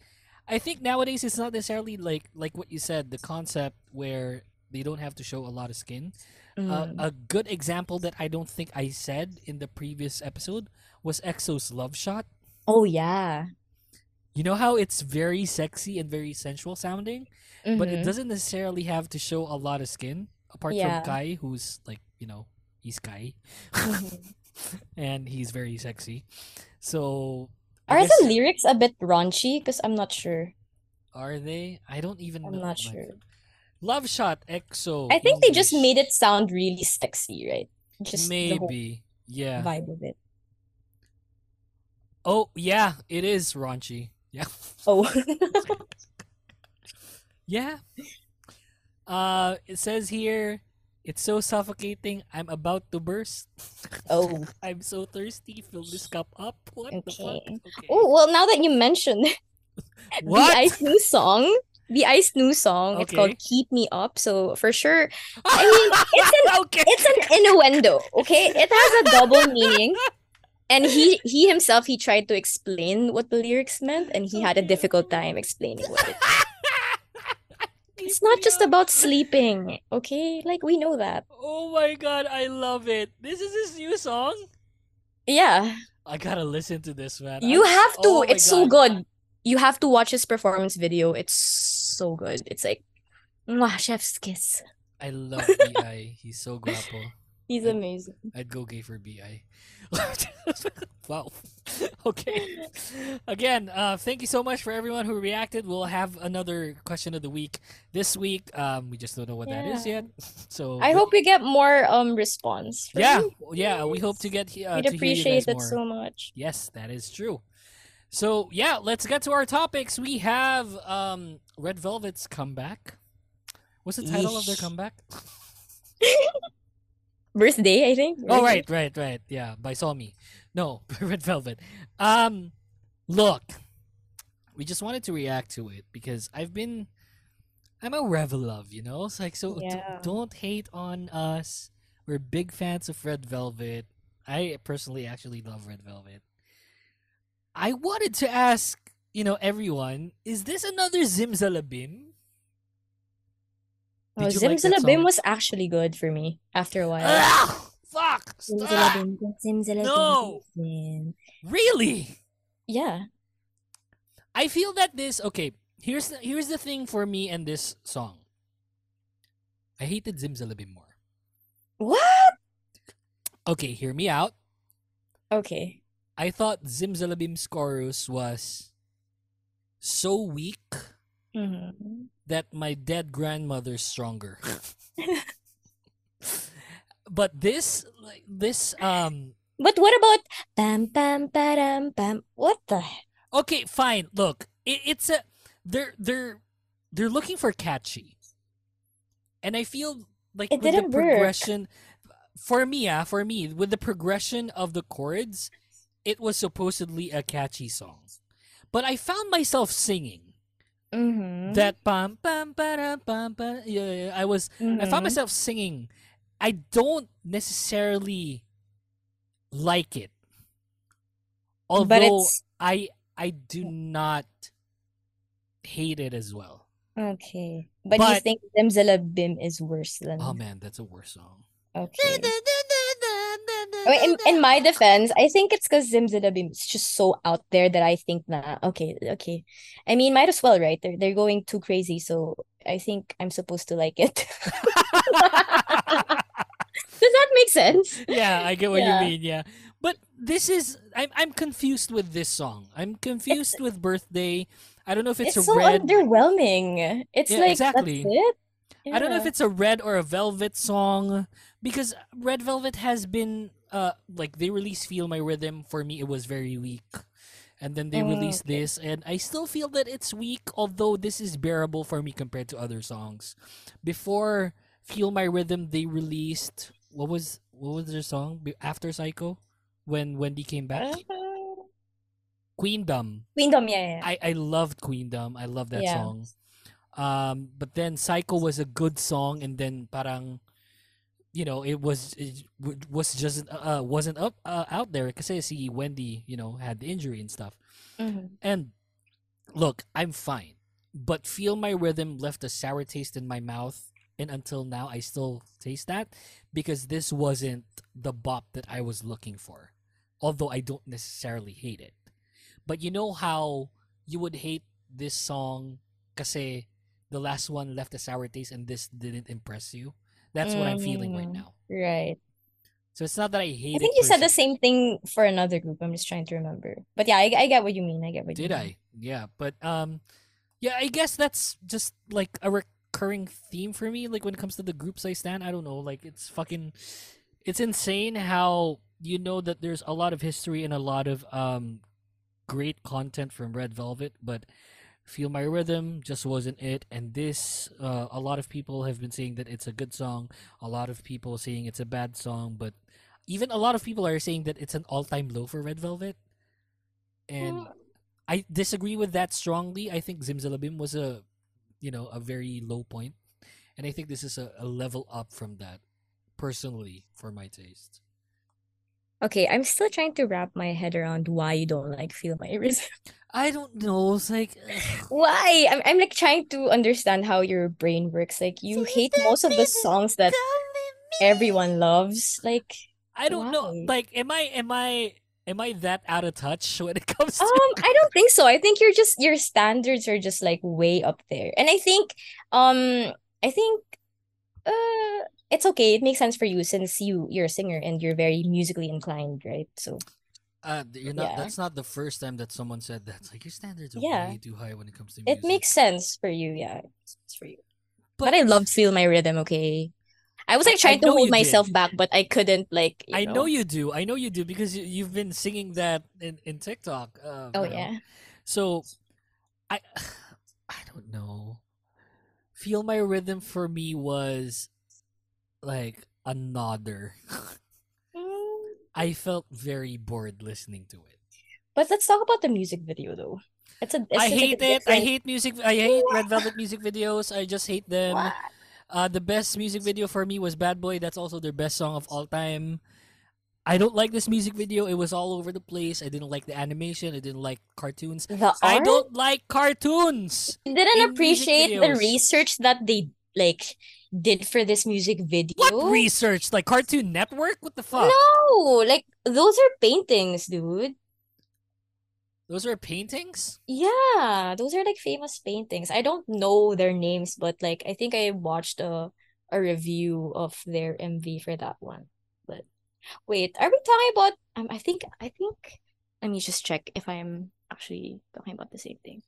I think nowadays it's not necessarily like what you said, the concept where they don't have to show a lot of skin. A good example that I don't think I said in the previous episode was EXO's Love Shot. Oh, yeah. You know how it's very sexy and very sensual sounding, but it doesn't necessarily have to show a lot of skin, apart from Kai, who's like, you know, he's Kai. And he's very sexy. So... Are the lyrics a bit raunchy? Because I'm not sure. Are they? I don't even know. I'm not sure. Love Shot, EXO. I think they just made it sound really sexy, right? Just maybe, the whole vibe of it. Oh yeah, it is raunchy. Yeah. Oh. Yeah. It says here, it's so suffocating. I'm about to burst. Oh. I'm so thirsty. Fill this cup up. What the fuck? Okay. Oh, well, now that you mentioned what? The Ice new song. Okay. It's called Keep Me Up. So for sure, I mean, it's an innuendo. Okay, it has a double meaning. And he himself tried to explain what the lyrics meant, and he had a difficult time explaining what it meant. It's not just about sleeping, okay? Like, we know that. Oh my god, I love it. This is his new song? Yeah. I gotta listen to this, man. You have to. Oh, it's so good. You have to watch his performance video. It's so good. It's like, mwah, chef's kiss. I love B.I. He's so grapple. He's amazing. I'd go gay for B.I. Wow. Okay. Again, thank you so much for everyone who reacted. We'll have another question of the week this week. We just don't know what that is yet. So I hope we get more response. Yeah. We hope to get. We'd appreciate it so much. Yes, that is true. So yeah, let's get to our topics. We have Red Velvet's comeback. What's the title of their comeback? Birthday, I think. Birthday. Oh, right. Yeah, by Somi. No, Red Velvet. Look, we just wanted to react to it because I'm a Revelove, you know? It's like, don't hate on us. We're big fans of Red Velvet. I personally actually love Red Velvet. I wanted to ask, you know, everyone, is this another Zimzalabim? Oh, Zimzalabim was actually good for me after a while. Fuck! Stop! No! Really? Yeah. I feel that this... Okay, here's the thing for me and this song. I hated Zimzalabim more. What? Okay, hear me out. Okay. I thought Zimzalabim's chorus was so weak that my dead grandmother's stronger. But this. But what about bam bam bam bam? What the? Okay, fine. Look, they're looking for catchy, and I feel like it with didn't the progression work. For me, with the progression of the chords, it was supposedly a catchy song, but I found myself singing that bam bam bam bam bam. Yeah, I found myself singing. I don't necessarily like it, although I do not hate it as well. Okay, but you think Zimzalabim is worse than? Oh man, that's a worse song. Okay. In my defense, I think it's because Zimzalabim is just so out there that I think okay. I mean, might as well, right? They're going too crazy, so I think I'm supposed to like it. Does that make sense? Yeah, I get what you mean, yeah. But this is... I'm confused with this song. I'm confused with Birthday. I don't know if it's a so red... It's so underwhelming. It's exactly. That's it? Yeah. I don't know if it's a Red or a Velvet song. Because Red Velvet has been... they released Feel My Rhythm. For me, it was very weak. And then they released this. And I still feel that it's weak. Although this is bearable for me compared to other songs. Before... Feel My Rhythm, they released what was their song after Psycho when Wendy came back? Queendom, yeah. I loved Queendom. I love that song. But then Psycho was a good song, and then parang, you know, it was just wasn't up out there because si Wendy, you know, had the injury and stuff. And look, I'm fine, but Feel My Rhythm left a sour taste in my mouth. And until now, I still taste that because this wasn't the bop that I was looking for. Although I don't necessarily hate it. But you know how you would hate this song kasi the last one left a sour taste and this didn't impress you? That's what I'm feeling right now. Right. So it's not that I hate it. I think you said the same thing for another group. I'm just trying to remember. But yeah, I get what you mean. Did I? Yeah. But yeah, I guess that's just like a recurring theme for me, like when it comes to the groups I stan. I don't know, like it's insane how you know that there's a lot of history and a lot of great content from Red Velvet, but Feel My Rhythm just wasn't it. And this, a lot of people have been saying that it's a good song, a lot of people saying it's a bad song, but even a lot of people are saying that it's an all-time low for Red Velvet, and I disagree with that strongly. I think Zimzalabim was a very low point. And I think this is a level up from that, personally, for my taste. Okay, I'm still trying to wrap my head around why you don't like Feel My Rhythm. I don't know. It's like... Why? I'm like trying to understand how your brain works. Like, you hate most of the songs that everyone loves. Like, I don't know. Like, am I that out of touch when it comes to... I don't think so. I think your standards are just like way up there. And I think it's okay. It makes sense for you since you're a singer and you're very musically inclined, right? So that's not the first time that someone said that. It's like your standards are way too high when it comes to music. It makes sense for you, yeah. It's for you. But I loved Feel My Rhythm, okay? I was like trying to hold myself back, but I couldn't like. I know you do. I know you do because you've been singing that in TikTok. So, I don't know. Feel My Rhythm for me was like a nodder. I felt very bored listening to it. But let's talk about the music video though. I hate it. I hate music. I hate Red Velvet music videos. I just hate them. What? The best music video for me was Bad Boy. That's also their best song of all time. I don't like this music video. It was all over the place. I didn't like the animation. I didn't like cartoons. I don't like cartoons. You didn't appreciate the research that they like did for this music video. What research? Like Cartoon Network? What the fuck? No, like those are paintings, dude. Those are paintings? Yeah, those are like famous paintings. I don't know their names, but like I think I watched a review of their MV for that one. But wait, are we talking about I think let me just check if I'm actually talking about the same thing.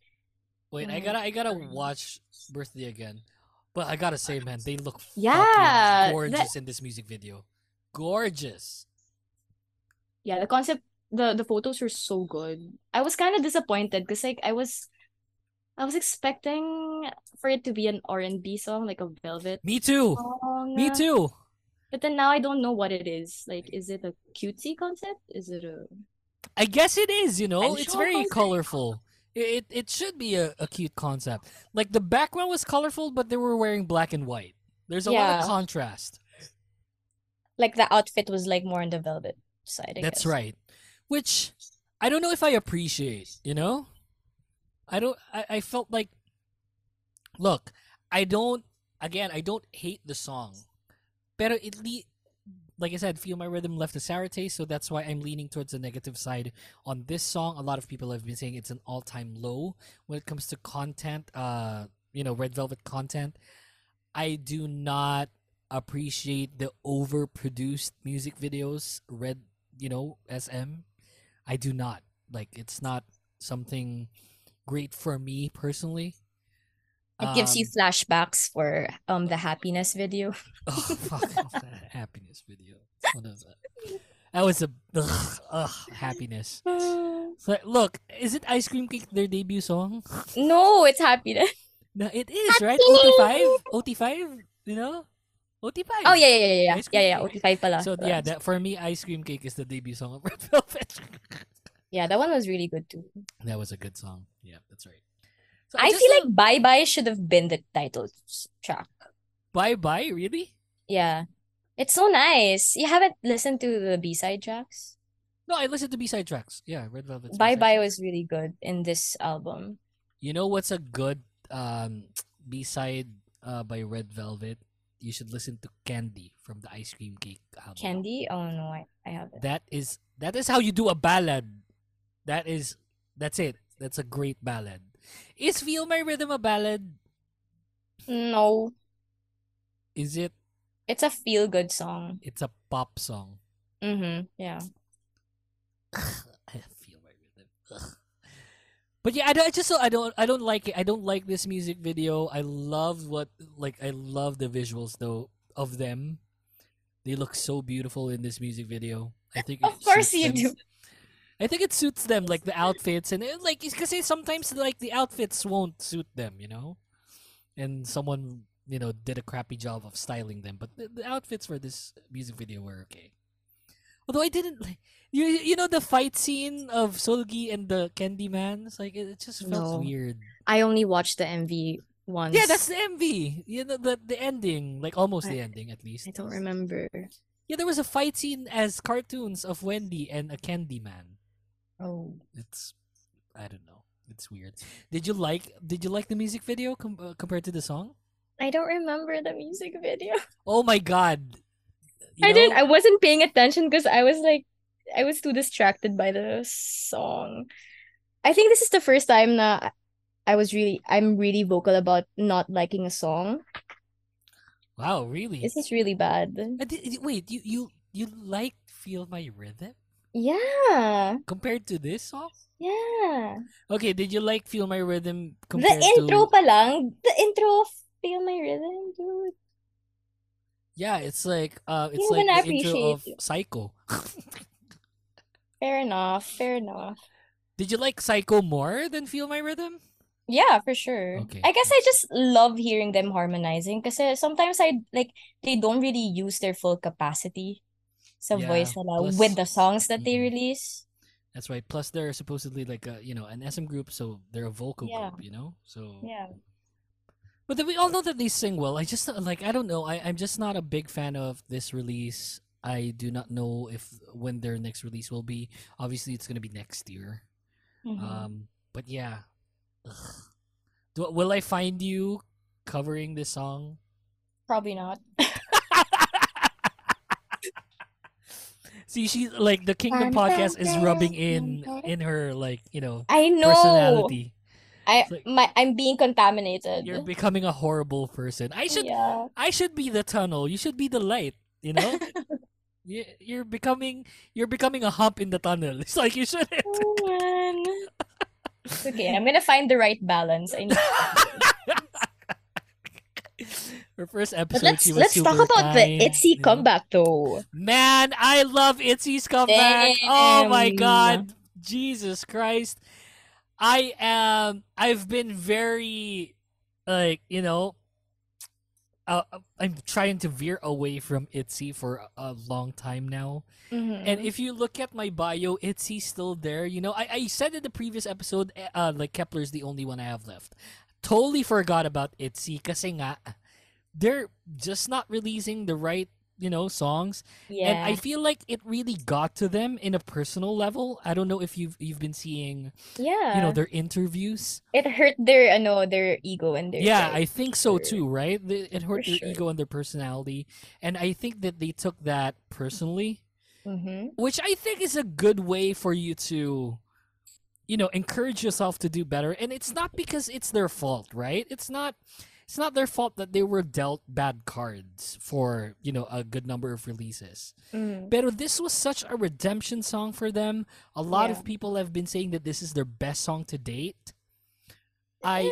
Wait, I gotta watch Birthday again. But I gotta say, man, they look fucking gorgeous in this music video. Gorgeous. Yeah, the concept, the photos were so good. I was kind of disappointed because like I was expecting for it to be an R&B song, like a Velvet. Me too. Song. Me too. But then now I don't know what it is. Like, is it a cutesy concept? Is it a? I guess it is. You know, it's very colorful. It should be a cute concept. Like the background was colorful, but they were wearing black and white. There's a lot of contrast. Like the outfit was like more on the Velvet side. That's right. Which I don't know if I appreciate. You know, I felt like. Look, I don't hate the song, pero like I said, Feel My Rhythm left a sour taste, so that's why I'm leaning towards the negative side on this song. A lot of people have been saying it's an all-time low when it comes to content, Red Velvet content. I do not appreciate the overproduced music videos, SM. I do not. Like, it's not something great for me personally. It gives you flashbacks for the Happiness video. Oh, fuck off that Happiness video. What was that? That was Happiness. So, look, is it Ice Cream Cake their debut song? No, it's Happiness. No, it is, right? OT5? You know? OT5. Oh, yeah. OT5 pala. So, yeah, that, for me, Ice Cream Cake is the debut song of Red Velvet. Yeah, that one was really good, too. That was a good song. Yeah, that's right. So I feel like Bye Bye should have been the title track. Bye Bye? Really? Yeah. It's so nice. You haven't listened to the B-side tracks? No, I listened to B-side tracks. Yeah, Red Velvet. Bye Bye was really good in this album. You know what's a good B-side by Red Velvet? You should listen to Candy from the Ice Cream Cake album. Candy? Oh, no, I haven't. That is how you do a ballad. That's it. That's a great ballad. Is Feel My Rhythm a ballad? No. Is it? It's a feel-good song. It's a pop song. Mm-hmm. Yeah. I Feel My Rhythm. Ugh. But yeah, I don't like it. I don't like this music video. I love the visuals though of them. They look so beautiful in this music video. I think. Of course you do. I think it suits them, like the outfits, and like because sometimes like the outfits won't suit them, you know, and someone did a crappy job of styling them. But the outfits for this music video were okay. Although I didn't like the fight scene of Seulgi and the Candyman. It's like it just felt weird. I only watched the MV once. Yeah, that's the MV. You know the ending, like almost the ending at least. I don't remember. Yeah, there was a fight scene as cartoons of Wendy and a Candyman. Oh, I don't know. It's weird. Did you like the music video compared to the song? I don't remember the music video. Oh my God. I didn't. I wasn't paying attention because I was too distracted by the song. I think this is the first time that I'm really vocal about not liking a song. Wow, really? This is really bad. Wait, you like Feel My Rhythm? Yeah. Compared to this song? Yeah. Okay, did you like Feel My Rhythm compared to... The intro of Feel My Rhythm, dude. Yeah, it's like the intro of Psycho. Fair enough. Did you like Psycho more than Feel My Rhythm? Yeah, for sure. Okay. I guess I just love hearing them harmonizing because sometimes they don't really use their full capacity. Voice with the songs that they release. That's right. Plus, they're supposedly like an SM group, so they're a vocal group, So yeah. But then we all know that they sing well. I just I don't know. I'm just not a big fan of this release. I do not know when their next release will be. Obviously, it's gonna be next year. Mm-hmm. But yeah, will I find you covering this song? Probably not. See, she's like the Kingdom podcast is rubbing in her, like, you know, I know. Personality. I'm being contaminated. You're becoming a horrible person. I should be the tunnel. You should be the light. You know, you're becoming a hump in the tunnel. It's like you shouldn't. Oh, man. It's okay, I'm gonna find the right balance. I know. Her first episode, let's talk about the ITZY comeback, though. Man, I love ITZY's comeback. Damn. Oh my God, Jesus Christ! I've been very, like, you know, I'm trying to veer away from ITZY for a long time now. Mm-hmm. And if you look at my bio, ITZY's still there. You know, I said in the previous episode, like, Kepler's the only one I have left. Totally forgot about ITZY kasi nga they're just not releasing the right, you know, songs. Yeah. And I feel like it really got to them in a personal level. I don't know if you've been seeing, yeah, you know, their interviews. It hurt their ego and their... Yeah, I think so too, right? It hurt their ego and their personality. And I think that they took that personally, mm-hmm, which I think is a good way for you to, you know, encourage yourself to do better. And it's not because it's their fault, right? It's not their fault that they were dealt bad cards for, you know, a good number of releases. Mm. But this was such a redemption song for them. A lot of people have been saying that this is their best song to date. I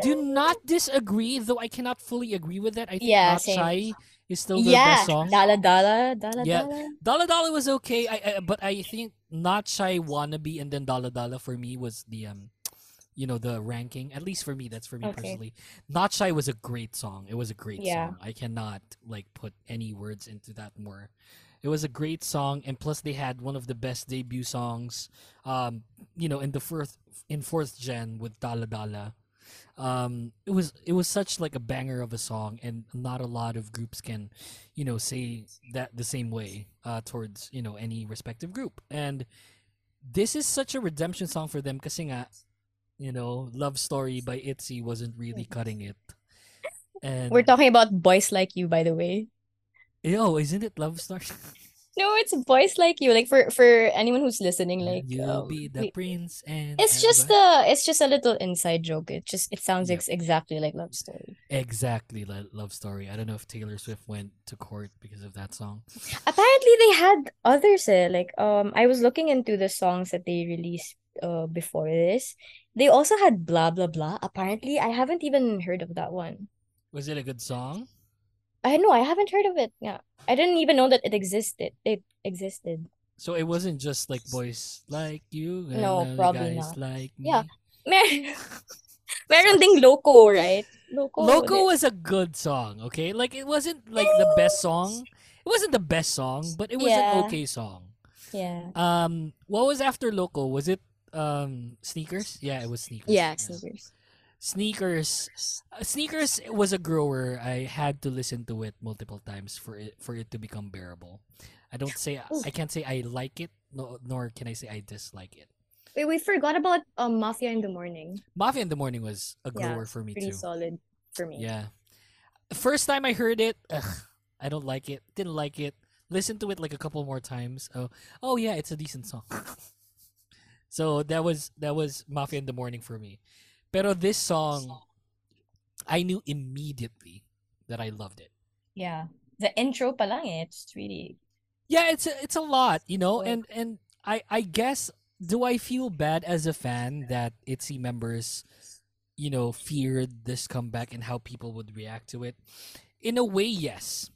do not disagree, though I cannot fully agree with that. I think Atsai is still their best song. Dala Dala was okay, but I think Not Shy, Wannabe, and then Dala Dala for me was the you know, the ranking, at least for me. That's for me personally. Not Shy was a great song. It was a great song. I cannot, like, put any words into that more. It was a great song, and plus they had one of the best debut songs, you know, in the fourth gen with Dala Dala. It was such, like, a banger of a song, and not a lot of groups can, you know, say that the same way towards, you know, any respective group. And this is such a redemption song for them kasi nga, you know, Love Story by ITZY wasn't really cutting it. And we're talking about Boys Like You, by the way. Yo, isn't it Love Story? No, it's Boys Like You. Like, for anyone who's listening, like, you'll be the prince, and it's just a little inside joke. It sounds exactly like Love Story. Exactly like Love Story. I don't know if Taylor Swift went to court because of that song. Apparently, they had others. Like, I was looking into the songs that they released before this. They also had Blah Blah Blah. Apparently, I haven't even heard of that one. Was it a good song? I know, I haven't heard of it. Yeah, I didn't even know that it existed. So it wasn't just like Boys Like You. No, probably guys not. Like me. Yeah, meron ding Loco, right? Loco was a good song. Okay, like, it wasn't like the best song. It wasn't the best song, but it was an okay song. Yeah. What was after Loco? Was it? Sneakers? Yeah, it was Sneakers. Yeah, Sneakers. Sneakers was a grower. I had to listen to it multiple times for it to become bearable. I can't say I like it, nor can I say I dislike it. Wait, we forgot about Mafia in the Morning. Mafia in the Morning was a grower for me too. Pretty solid for me. Yeah. First time I heard it, I don't like it. Didn't like it. Listened to it like a couple more times. Oh yeah, it's a decent song. So that was Mafia in the Morning for me. Pero this song, I knew immediately that I loved it. Yeah. The intro pa lang, it's really... Yeah, it's a lot, you know? And I guess, do I feel bad as a fan that ITZY members, you know, feared this comeback and how people would react to it? In a way, yes.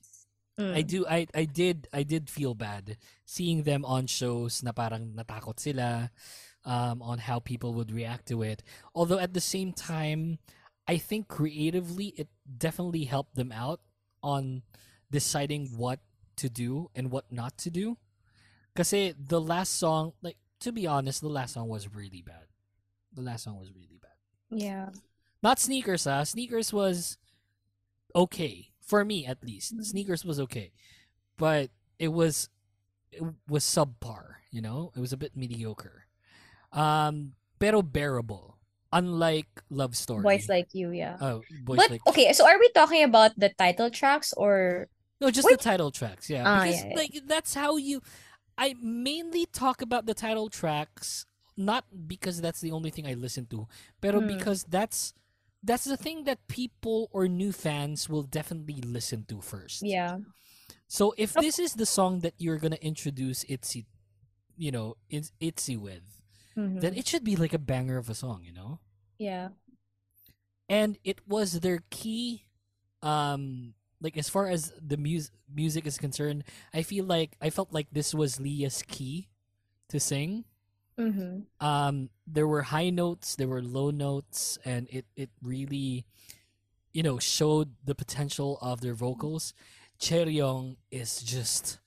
I do. I did feel bad seeing them on shows na parang natakot sila. On how people would react to it. Although at the same time, I think creatively it definitely helped them out on deciding what to do and what not to do. Kasi the last song, like, to be honest, the last song was really bad. Yeah. Not Sneakers, huh? Sneakers was okay. For me, at least. Mm-hmm. Sneakers was okay. But it was subpar, you know? It was a bit mediocre. Pero bearable. Unlike Love Story. Boys Like You, yeah. Oh, Boys but, Like You. Okay, so are we talking about the title tracks or... No, just the title tracks, yeah. Because like that's how you... I mainly talk about the title tracks, not because that's the only thing I listen to, but because that's the thing that people or new fans will definitely listen to first. Yeah. So if this is the song that you're going to introduce ITZY, you know, ITZY with, then it should be like a banger of a song, you know? Yeah. And it was their key... like as far as the music is concerned, I felt like this was Leah's key to sing. There were high notes, there were low notes, and it really, you know, showed the potential of their vocals. Chaeryeong is just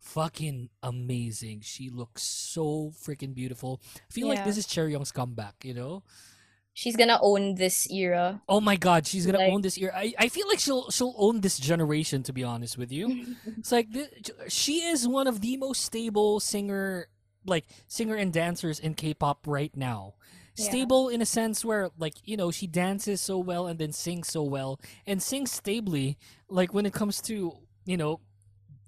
fucking amazing. She looks so freaking beautiful. I feel like this is Chaeryeong's comeback, you know. She's gonna own this era. Oh my god, she's gonna own this era. I feel like she'll own this generation, to be honest with you. It's like she is one of the most stable singer and dancers in K-pop right now. Yeah. Stable in a sense where, like, you know, she dances so well and then sings so well and sings stably, like when it comes to, you know,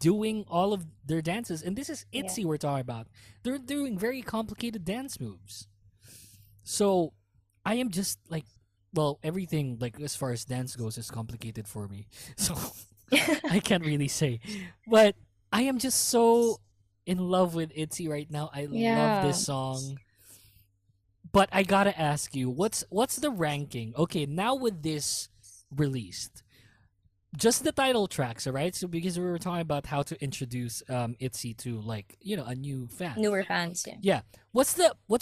doing all of their dances. And this is ITZY we're talking about. They're doing very complicated dance moves. So I am just like, well, everything like as far as dance goes is complicated for me, so I can't really say. But I am just so in love with ITZY right now. I love this song. But I gotta ask you, what's the ranking? Okay, now with this released, just the title tracks, all right? So because we were talking about how to introduce ITZY to, like, you know, a new fan, newer fans, yeah. Yeah, what's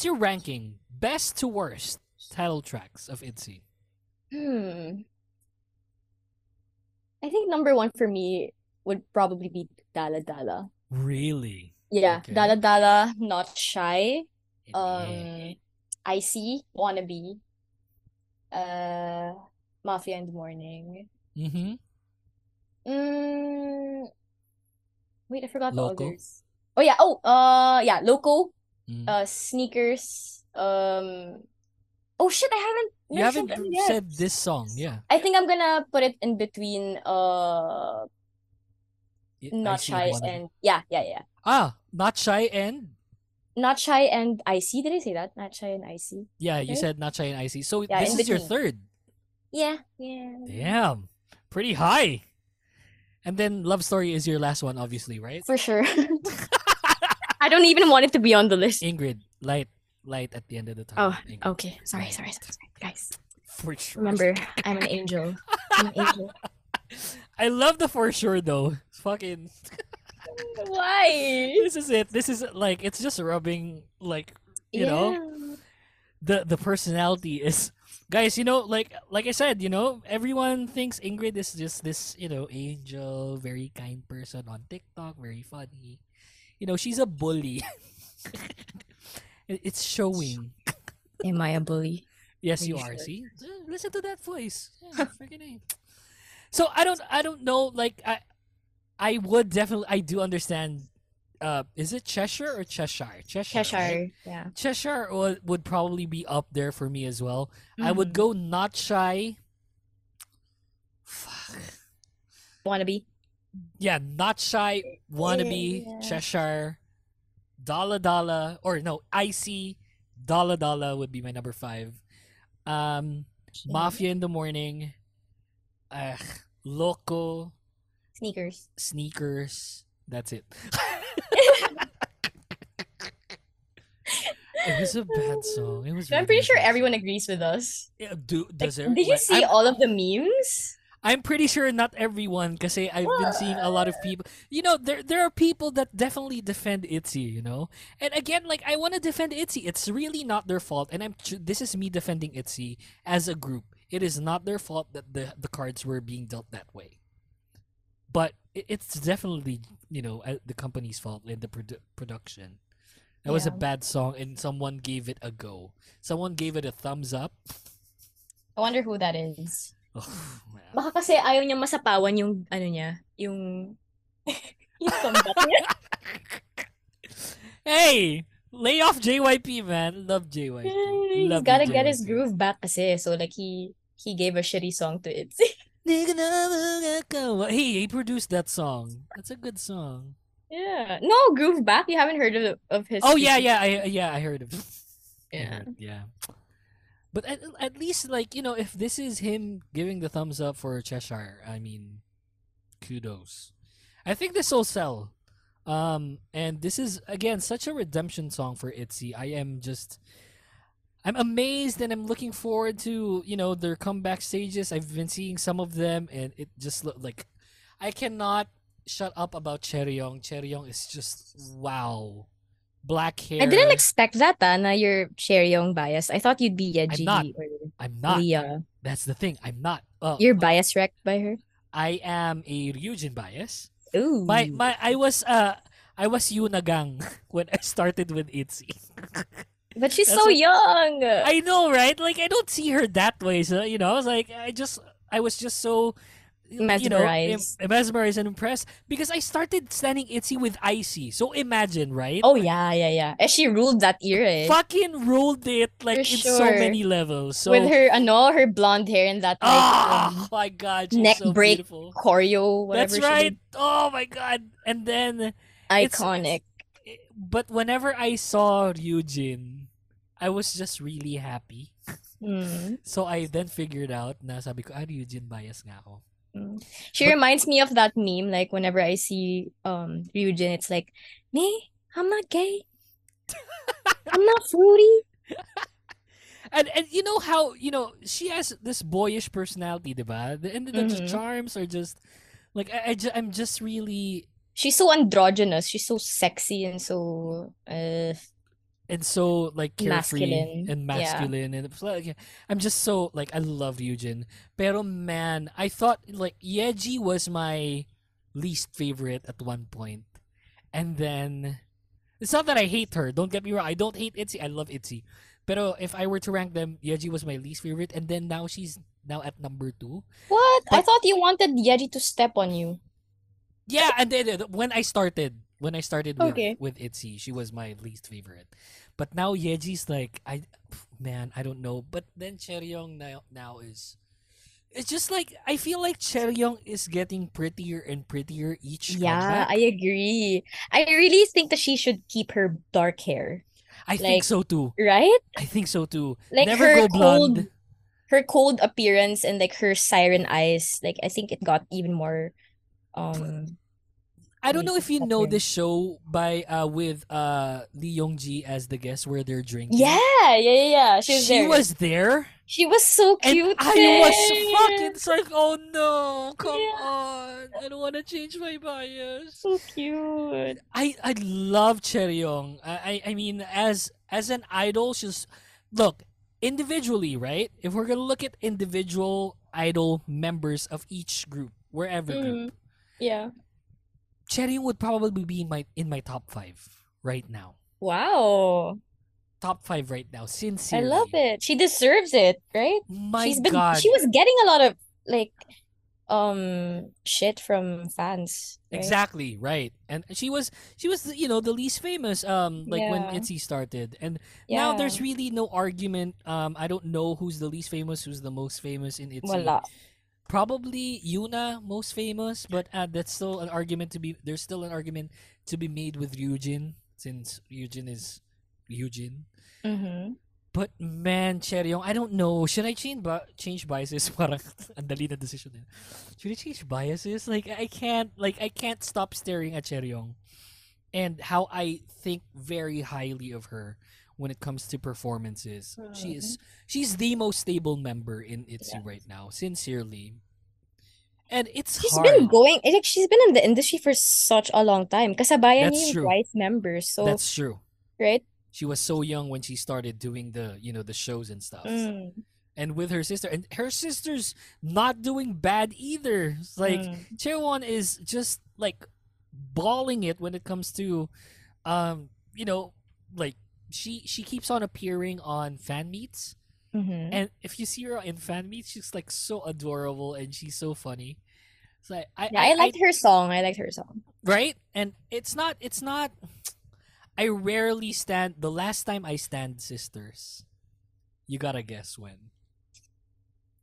your ranking, best to worst? Title tracks of ITZY. I think number one for me would probably be Dala Dala. Really? Yeah, okay. Dala Dala, Not Shy, Icy, Wannabe, Mafia in the Morning. Wait, I forgot Loco. The others. Oh yeah, Loco, Sneakers, oh shit, I haven't mentioned it yet. You haven't said this song, yeah. I think I'm gonna put it in between Not Shy and... Yeah. Ah, Not Shy and Icy. Did I say that? Not Shy and Icy. Yeah, you said Not Shy and Icy. So yeah, this is your third. Yeah. Damn. Pretty high. And then Love Story is your last one, obviously, right? For sure. I don't even want it to be on the list. Ingrid, light at the end of the tunnel. Oh, okay. Sorry, guys. For sure. Remember, I'm an angel. I love the for sure though. Fucking. Why? This is it. This is like, it's just rubbing, like, you know, the personality is, guys. You know, like I said, you know, everyone thinks Ingrid is just this, you know, angel, very kind person on TikTok, very funny. You know, she's a bully. It's showing. Am I a bully? Yes, you are. Sure? See, listen to that voice. Yeah, freaking. So I don't know. Like I would definitely. I do understand. Is it Cheshire or Cheshire? Cheshire. Right? Yeah. Cheshire would probably be up there for me as well. I would go Not Shy. Fuck. Wannabe. Yeah, Not Shy. Wannabe. Yeah. Cheshire. Dala Dala, or no, Icy. Dala Dala would be my number 5. Mafia in the Morning, Loco, Sneakers. That's it. It was a bad song. It was. I'm pretty sure everyone agrees with us. Yeah, did you see all of the memes? I'm pretty sure not everyone, because I've been seeing a lot of people. You know, there are people that definitely defend ITZY, you know? And again, like, I want to defend ITZY. It's really not their fault. And this is me defending ITZY as a group. It is not their fault that the cards were being dealt that way. But it's definitely, you know, the company's fault in the production. That was a bad song, and someone gave it a go. Someone gave it a thumbs up. I wonder who that is. Oh, baka kasi ayaw niya masapawan yung ano niya, yung yung combat niya. Hey, Lay off JYP, man. Love JYP. He's love gotta JYP. Get his groove back kasi. So like he gave a shitty song to it. Hey, he produced that song. That's a good song. Yeah. No, groove back. You haven't heard of his. Oh yeah, yeah, I heard of. Yeah. Yeah. But at least like, you know, if this is him giving the thumbs up for Cheshire, I mean, kudos. I think this will sell. And this is again such a redemption song for ITZY. I'm amazed and I'm looking forward to, you know, their comeback stages. I've been seeing some of them and it just looked like I cannot shut up about Chaeryeong. Chaeryeong is just wow. Black hair. I didn't expect that, Tana. You're Chaeryeong biased. I thought you'd be Yeji. I'm not. Leah. That's the thing. I'm not. You're bias wrecked by her. I am a Ryujin bias. Ooh. I was Yunagang when I started with ITZY. But she's so young. I know, right? Like I don't see her that way. So you know, I was like, I was just so mesmerized, mesmerized and impressed because I started standing ITZY with Icy. So imagine, right? Oh yeah. And she ruled that era. Fucking ruled it like so many levels. So with her, her blonde hair and that. Like, oh my god, she's neck so break, beautiful. Choreo, whatever. That's right. Oh my god, and then iconic. But whenever I saw Ryujin, I was just really happy. Mm. So I then figured out na sabi ko, Ryujin bias nga ako. Mm. She reminds me of that meme, like whenever I see Ryujin, it's like, me? I'm not gay. I'm not fruity. And you know how, you know, she has this boyish personality, diba? And the charms are just, like, I'm just really... She's so androgynous. She's so sexy and so like carefree masculine. And I'm just so like I love Ryujin. Pero man, I thought like Yeji was my least favorite at one point. And then it's not that I hate her. Don't get me wrong. I don't hate ITZY. I love ITZY. Pero if I were to rank them, Yeji was my least favorite. And then now she's at number 2. What? But I thought you wanted Yeji to step on you. Yeah, and then when I started with ITZY, she was my least favorite. But now Yeji's like, I don't know. But then Chaeryeong now is, it's just like I feel like Chaeryeong is getting prettier and prettier each. Yeah, comeback. I agree. I really think that she should keep her dark hair. I think so too. Right? I think so too. Like never go blonde. Her cold appearance and like her siren eyes. Like I think it got even more. I don't know if you know this show by with Lee Yong-ji as the guest where they're drinking. Yeah. She was there. She was so cute. And I was fucking like, oh no, come on. I don't want to change my bias. So cute. I love Chaeryeong. I mean as an idol, she's look individually, right? If we're gonna look at individual idol members of each group, wherever group. Yeah, Chaeryeong would probably be in my top 5 right now. Wow, top 5 right now. Sincerely, I love it. She deserves it, right? God, she was getting a lot of like, shit from fans. Right? Exactly right, and she was you know the least famous when ITZY started, and now there's really no argument. I don't know who's the least famous, who's the most famous in ITZY. Wala. Probably Yuna, most famous, but that's still an argument to be. There's still an argument to be made with Ryujin, since Ryujin is Ryujin. Mm-hmm. But man, Chaeryeong, I don't know. Should I change biases? Parang andali na decision. Should I change biases? Like I can't stop staring at Chaeryeong, and how I think very highly of her when it comes to performances. Mm-hmm. She's the most stable member in ITZY right now, sincerely. And she's been in the industry for such a long time. Kasabayan niya yung wife members. So that's true. Right? She was so young when she started doing the, you know, the shows and stuff. Mm. And with her sister, and her sister's not doing bad either. It's like Chaewon is just like balling it when it comes to you know, like she keeps on appearing on fan meets. Mm-hmm. And if you see her in fan meets, she's like so adorable and she's so funny. It's like I liked her song. Right? And it's not I rarely stand. The last time I stand sisters, you gotta guess when.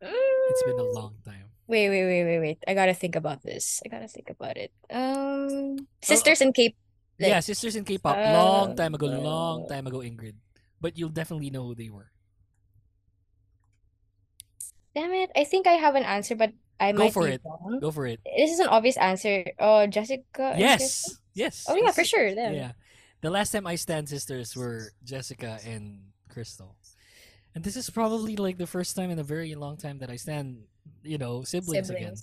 It's been a long time. Wait. I gotta think about this. I gotta think about it. Sisters in K-pop. Yeah, sisters in K-pop. Long time ago, Ingrid. But you'll definitely know who they were. Damn it! I think I have an answer, but I might be wrong. Go for it. This is an obvious answer. Oh, Jessica. Yes. Yes. Oh yeah, for sure. Then. Yeah. The last time I stand sisters were Jessica and Crystal. And this is probably like the first time in a very long time that I stand, you know, siblings again.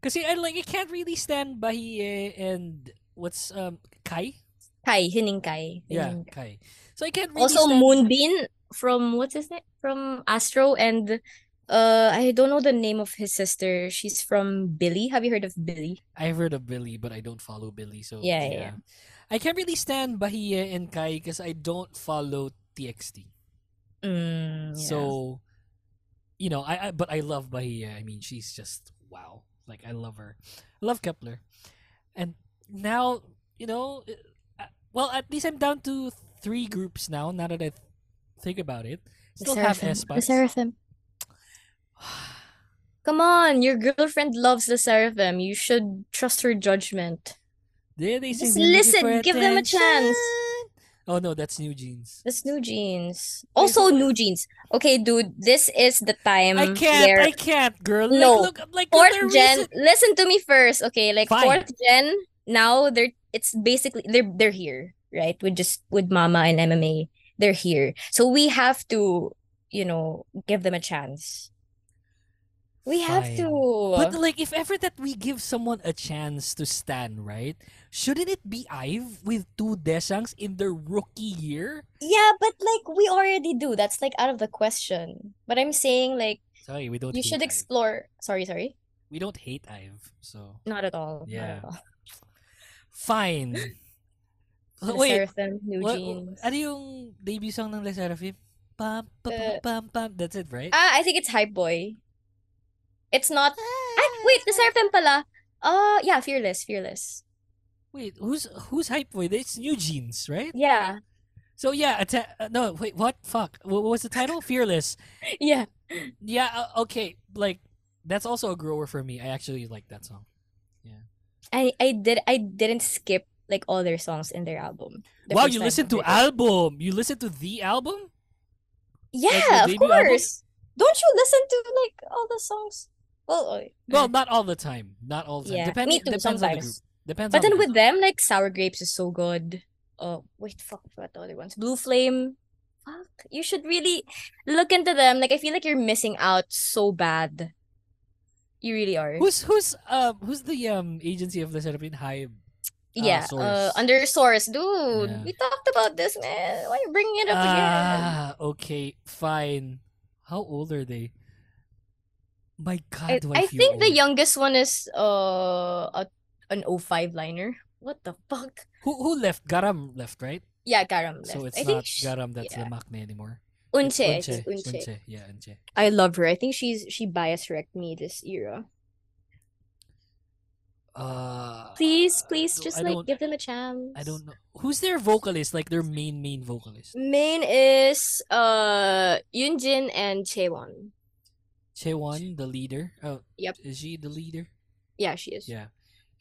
Because I can't really stand Bahie and what's Kai? Kai, Hining Kai. Yeah, Kai. So I can't really also stand Moonbin from what's his name? From Astro, and I don't know the name of his sister. She's from Billy. Have you heard of Billy? I've heard of Billy, but I don't follow Billy. So yeah. I can't really stand Bahie and Kai because I don't follow TXT. So, you know, but I love Bahie. I mean, she's just wow. Like, I love her. I love Kepler. And now, you know, well, at least I'm down to 3 groups now that I think about it. Still have Espas. The Seraphim. Come on, your girlfriend loves the Seraphim. You should trust her judgment. Just listen, give them a chance. Oh no, that's New Jeans. That's New Jeans. Also New Jeans. Okay, dude, this is the time. I can't, girl. No, like, fourth gen. Listen to me first, okay? Like, fine. Fourth gen. Now they're here, right? With Mama and MMA, they're here. So we have to, you know, give them a chance. We have to. But like, if ever that we give someone a chance to stand, right? Shouldn't it be Ive with 2 Desangs in their rookie year? Yeah, but like, we already do. That's like out of the question. But I'm saying like, you should explore. Ive. Sorry. We don't hate Ive, so. Not at all. Yeah. Not at all. Fine. Wait. Ano yung debut song ng Le Seraphim? Pam pam pam pam. That's it, right? I think it's Hype Boy. It's not. Wait, the Seraphim pala. Yeah, Fearless. Wait, who's Hype Boy? It's New Jeans, right? Yeah. So yeah, no, wait, what? Fuck. What was the title? Fearless. Yeah. Yeah. Okay. Like, that's also a grower for me. I actually like that song. Yeah. I didn't skip like all their songs in their album. Wow, you listened to album. You listened to the album? Yeah, like, of course. Album? Don't you listen to like all the songs? Well, not all the time. Yeah. Depends on the group. With them, like Sour Grapes is so good. Oh wait, fuck, what the other ones? Blue Flame. Fuck, you should really look into them. Like, I feel like you're missing out so bad. You really are. Who's the agency of the Seraphim? Hive. Yeah, Source. Under Source, dude. Yeah. We talked about this, man. Why are you bringing it up again? Okay, fine. How old are they? My God, I think old. The youngest one is an 05 liner. What the fuck? Who left? Garam left, right? Yeah, Garam left. So it's Garam that's Lamakne anymore. Unche. Yeah, Unche. I love her. I think she bias wrecked me this era. Please, just like give them a chance. I don't know who's their vocalist. Like, their main vocalist. Main is Yoonjin and Chaewon. Chaewon, the leader. Oh, yep. Is she the leader? Yeah, she is. Yeah,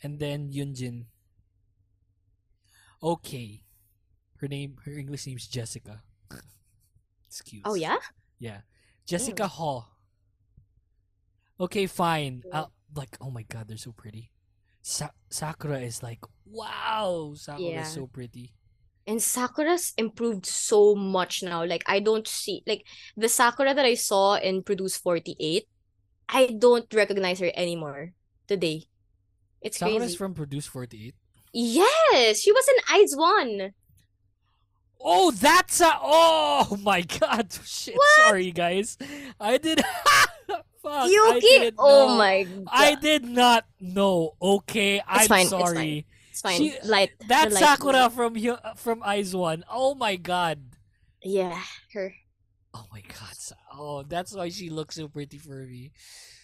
and then Yoonjin. Okay, her English name's Jessica. Excuse. Oh yeah. Yeah, Jessica Hall. Okay, fine. Like, oh my God, they're so pretty. Sakura is like, wow. Sakura is so pretty. And Sakura's improved so much now. Like, I don't see... Like, the Sakura that I saw in Produce 48, I don't recognize her anymore today. It's crazy. Sakura's from Produce 48? Yes! She was in IZ*ONE! Oh, that's oh my God. Shit, what? Sorry, guys. I did... Fuck, Yuki? Oh my God. I did not know. Okay, I'm sorry. It's fine. That's Sakura from IZ*ONE. Oh my God. Yeah, her. Oh my God. Oh, that's why she looks so pretty for me.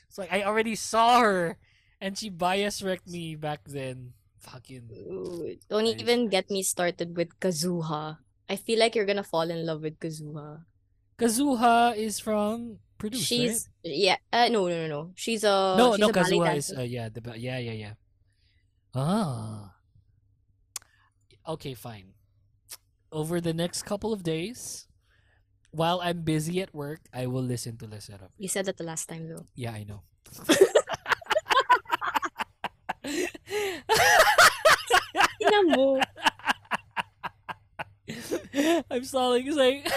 It's like I already saw her and she bias wrecked me back then. Fucking. Ooh, don't nice. Even get me started with Kazuha. I feel like you're gonna fall in love with Kazuha. Kazuha is from Produce, she's, right? Yeah. No. She's a. No, Kazuha is. Yeah. Ah. Okay, fine. Over the next couple of days, while I'm busy at work, I will listen to Les Serape. You said that the last time, though. Yeah, I know. I'm stalling. It's like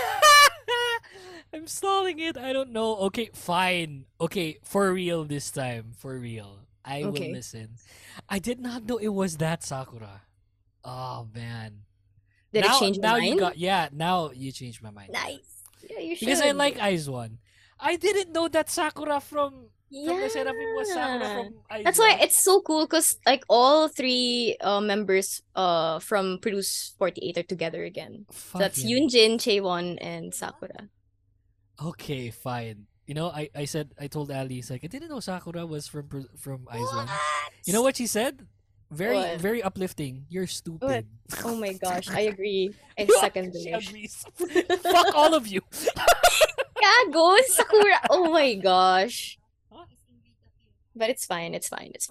I'm stalling it. I don't know. Okay, fine. Okay, for real this time. For real. I will listen. I did not know it was that Sakura. Oh man. Did now, it change now my mind? Now you changed my mind. Nice. Yeah, you should. Because I like IZONE. I didn't know that Sakura from Les Serape was Sakura from IZONE. That's why it's so cool because like all three members from Produce 48 are together again. Fuck, so that's Yoonjin, Chaewon, and Sakura. Okay, fine. You know, I told Ali, it's like I didn't know Sakura was from IZONE. You know what she said? Very uplifting. You're stupid. What? Oh my gosh, I agree. I second this. Fuck all of you. Kago, Sakura. Oh my gosh. Huh? But it's fine.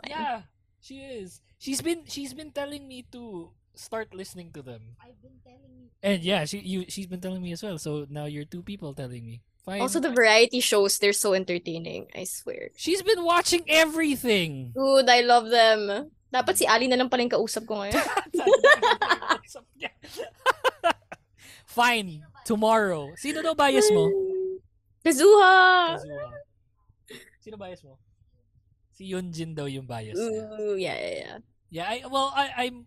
Yeah, she is. She's been telling me to start listening to them. I've been telling you. And yeah, she's been telling me as well. So now you're two people telling me. Fine. Also, the variety shows, they're so entertaining. I swear. She's been watching everything. Dude, I love them. Dapat si Ali na lang pala yung kausap ko ngayon. Fine. Tomorrow. Sino daw bias mo? Kazuha! Sino bias mo? Si Yoonjin daw yung bias. Ooh, yeah. Yeah,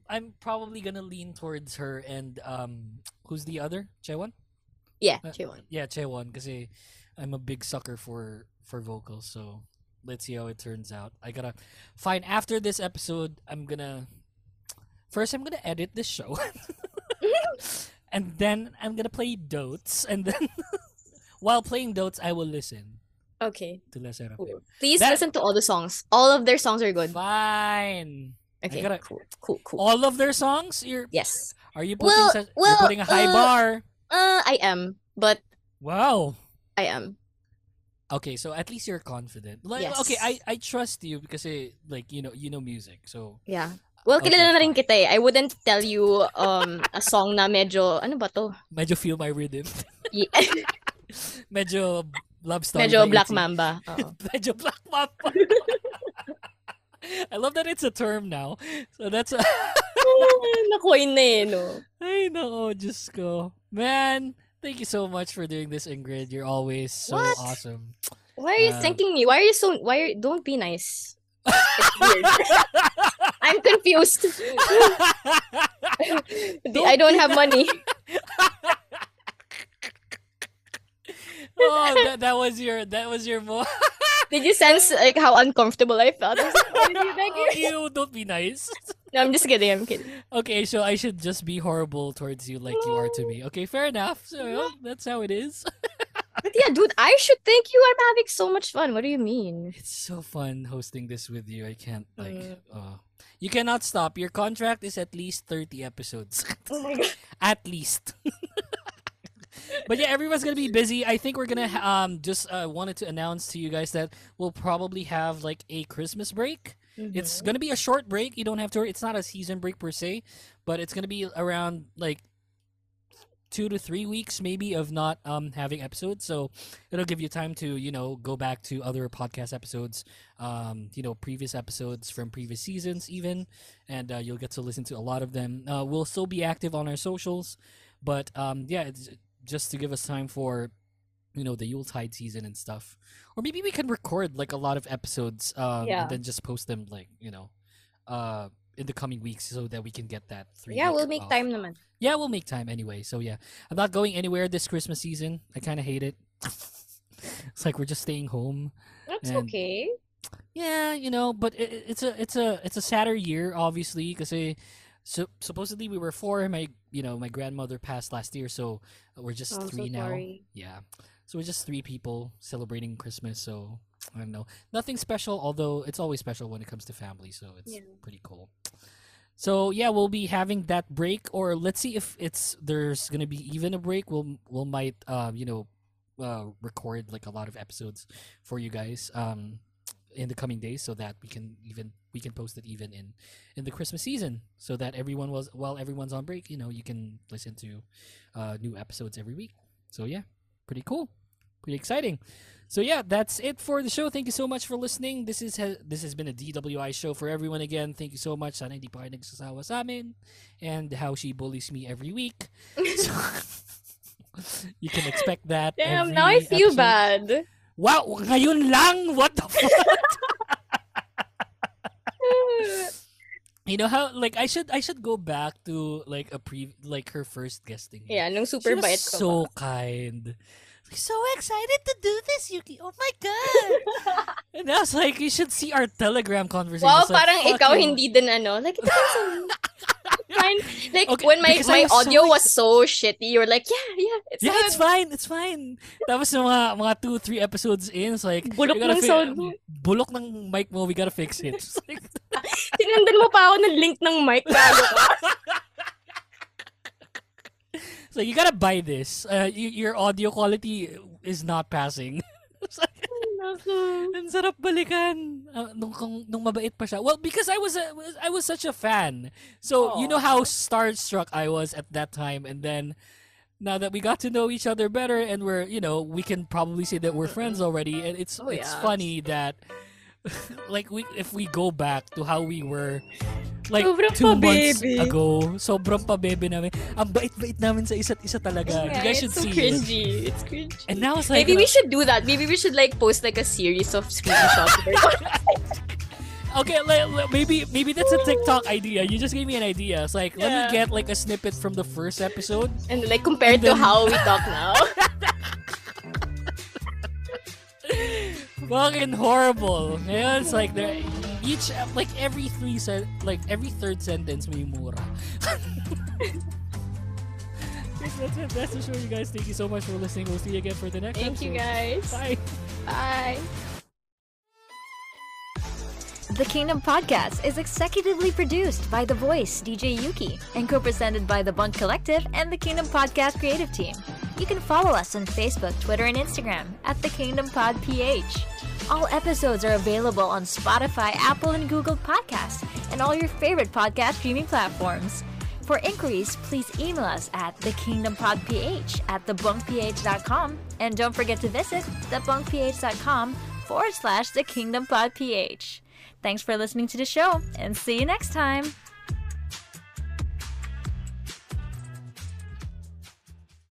I'm probably gonna lean towards her and who's the other? Chaewon? Yeah, Chaewon. Yeah, Chaewon kasi I'm a big sucker for vocals, so let's see how it turns out. I gotta find after this episode. I'm gonna edit this show, and then I'm gonna play Dotes, and then while playing Dotes, I will listen. Okay. To Les Serape. Cool. Listen to all the songs. All of their songs are good. Fine. Okay. Cool. All of their songs. Yes. Are you putting? You're putting a high bar. I am, but. Wow. I am. Okay, so at least you're confident. Like, yes. Okay, I trust you because like you know music. So yeah. Well, kilala na rin kita eh. I wouldn't tell you a song na medyo ano ba to? Medyo feel my rhythm. Yeah. Medyo love story. Medyo Black Mamba. Medyo Black Mamba. I love that it's a term now. So that's a na-coin na eh, no. Ay nako, Diyos ko. Man. Thank you so much for doing this, Ingrid. You're always so awesome. Why are you thanking me? Why are you so... Don't be nice. It's weird. I'm confused. I don't have money. that was your Did you sense like how uncomfortable I felt? I was like, why did you beg you? Don't be nice. No, I'm kidding. Okay, so I should just be horrible towards you like you are to me. Okay, fair enough. So that's how it is. But yeah, dude, I should thank you. I'm having so much fun. What do you mean? It's so fun hosting this with you. I can't you cannot stop. Your contract is at least 30 episodes. Oh my God. At least. But yeah, everyone's gonna be busy. I think we're gonna just wanted to announce to you guys that we'll probably have like a Christmas break. Mm-hmm. It's gonna be a short break. You don't have to worry. It's not a season break per se, but it's gonna be around like 2 to 3 weeks maybe of not having episodes. So it'll give you time to go back to other podcast episodes, previous episodes from previous seasons even, and you'll get to listen to a lot of them. We'll still be active on our socials, but it's just to give us time for the Yuletide season and stuff, or maybe we can record like a lot of episodes and then just post them like in the coming weeks so that we can get that 3 we'll make off. Time naman. Yeah, we'll make time anyway. So yeah, I'm not going anywhere this Christmas season. I kind of hate it. It's like we're just staying home. That's okay. Yeah, but it's a sadder year obviously because so supposedly we were 4. My my grandmother passed last year, so we're just 3 now. Sorry. Yeah, so we're just 3 people celebrating Christmas. So I don't know, nothing special. Although it's always special when it comes to family, so it's pretty cool. So yeah, we'll be having that break, or let's see if there's gonna be even a break. We'll might record like a lot of episodes for you guys in the coming days, so that we can post it even in the Christmas season, so that while everyone's on break, you can listen to new episodes every week. So yeah, pretty cool, pretty exciting. So yeah, that's it for the show. Thank you so much for listening. This has been a DWI show for everyone again. Thank you so much. Sana hindi pa kayo nagsasawa sa amin and how she bullies me every week. So, you can expect that. Damn, now I feel bad. Wow, ngayon lang? What the fuck? You know how like I should go back to like her first guesting. Yeah, nung super bait ko. So kind. So excited to do this, Yuki. Oh my god. And I was like, you should see our Telegram conversation. Wow, like, parang ikaw hindi din ano. Like, it was fine. Like, okay, when my audio was so shitty, you were like, yeah. It's fine. That was mga 2-3 episodes in. It's like, bulok ng sound. Bulok ng mic mo. We gotta fix it. It's like, tinandan mo pa ako ng link ng mic bago ko. So you gotta buy this. Your audio quality is not passing. Ang sarap balikan nung mabait pa siya. Well, because I was such a fan. So aww. You know how starstruck I was at that time, and then now that we got to know each other better, and we're we can probably say that we're friends already. And it's funny that like if we go back to how we were. Like sobrang 2 months ago, sobrang pa-bebe namin. Ang bait-bait namin sa isa't isa talaga. Yeah, you guys should see cringy. It's cringy. And now it's like, maybe we should do that. Maybe we should like post like a series of screenshots. Okay, maybe that's a TikTok idea. You just gave me an idea. It's like, let me get like a snippet from the first episode. And like compared to how we talk now. Fucking horrible. Yeah, it's like every third sentence may mura. That's the show, you guys. Thank you so much for listening. We'll see you again for the next episode. Thank you guys. Bye. The Kingdom Podcast is executively produced by The Voice, DJ Yuki, and co-presented by The Bunk Collective and The Kingdom Podcast creative team. You can follow us on Facebook, Twitter, and Instagram at The Kingdom Pod PH. All episodes are available on Spotify, Apple, and Google Podcasts, and all your favorite podcast streaming platforms. For inquiries, please email us at thekingdompodph@thebunkph.com, and don't forget to visit thebunkph.com/thekingdompodph. Thanks for listening to the show, and see you next time!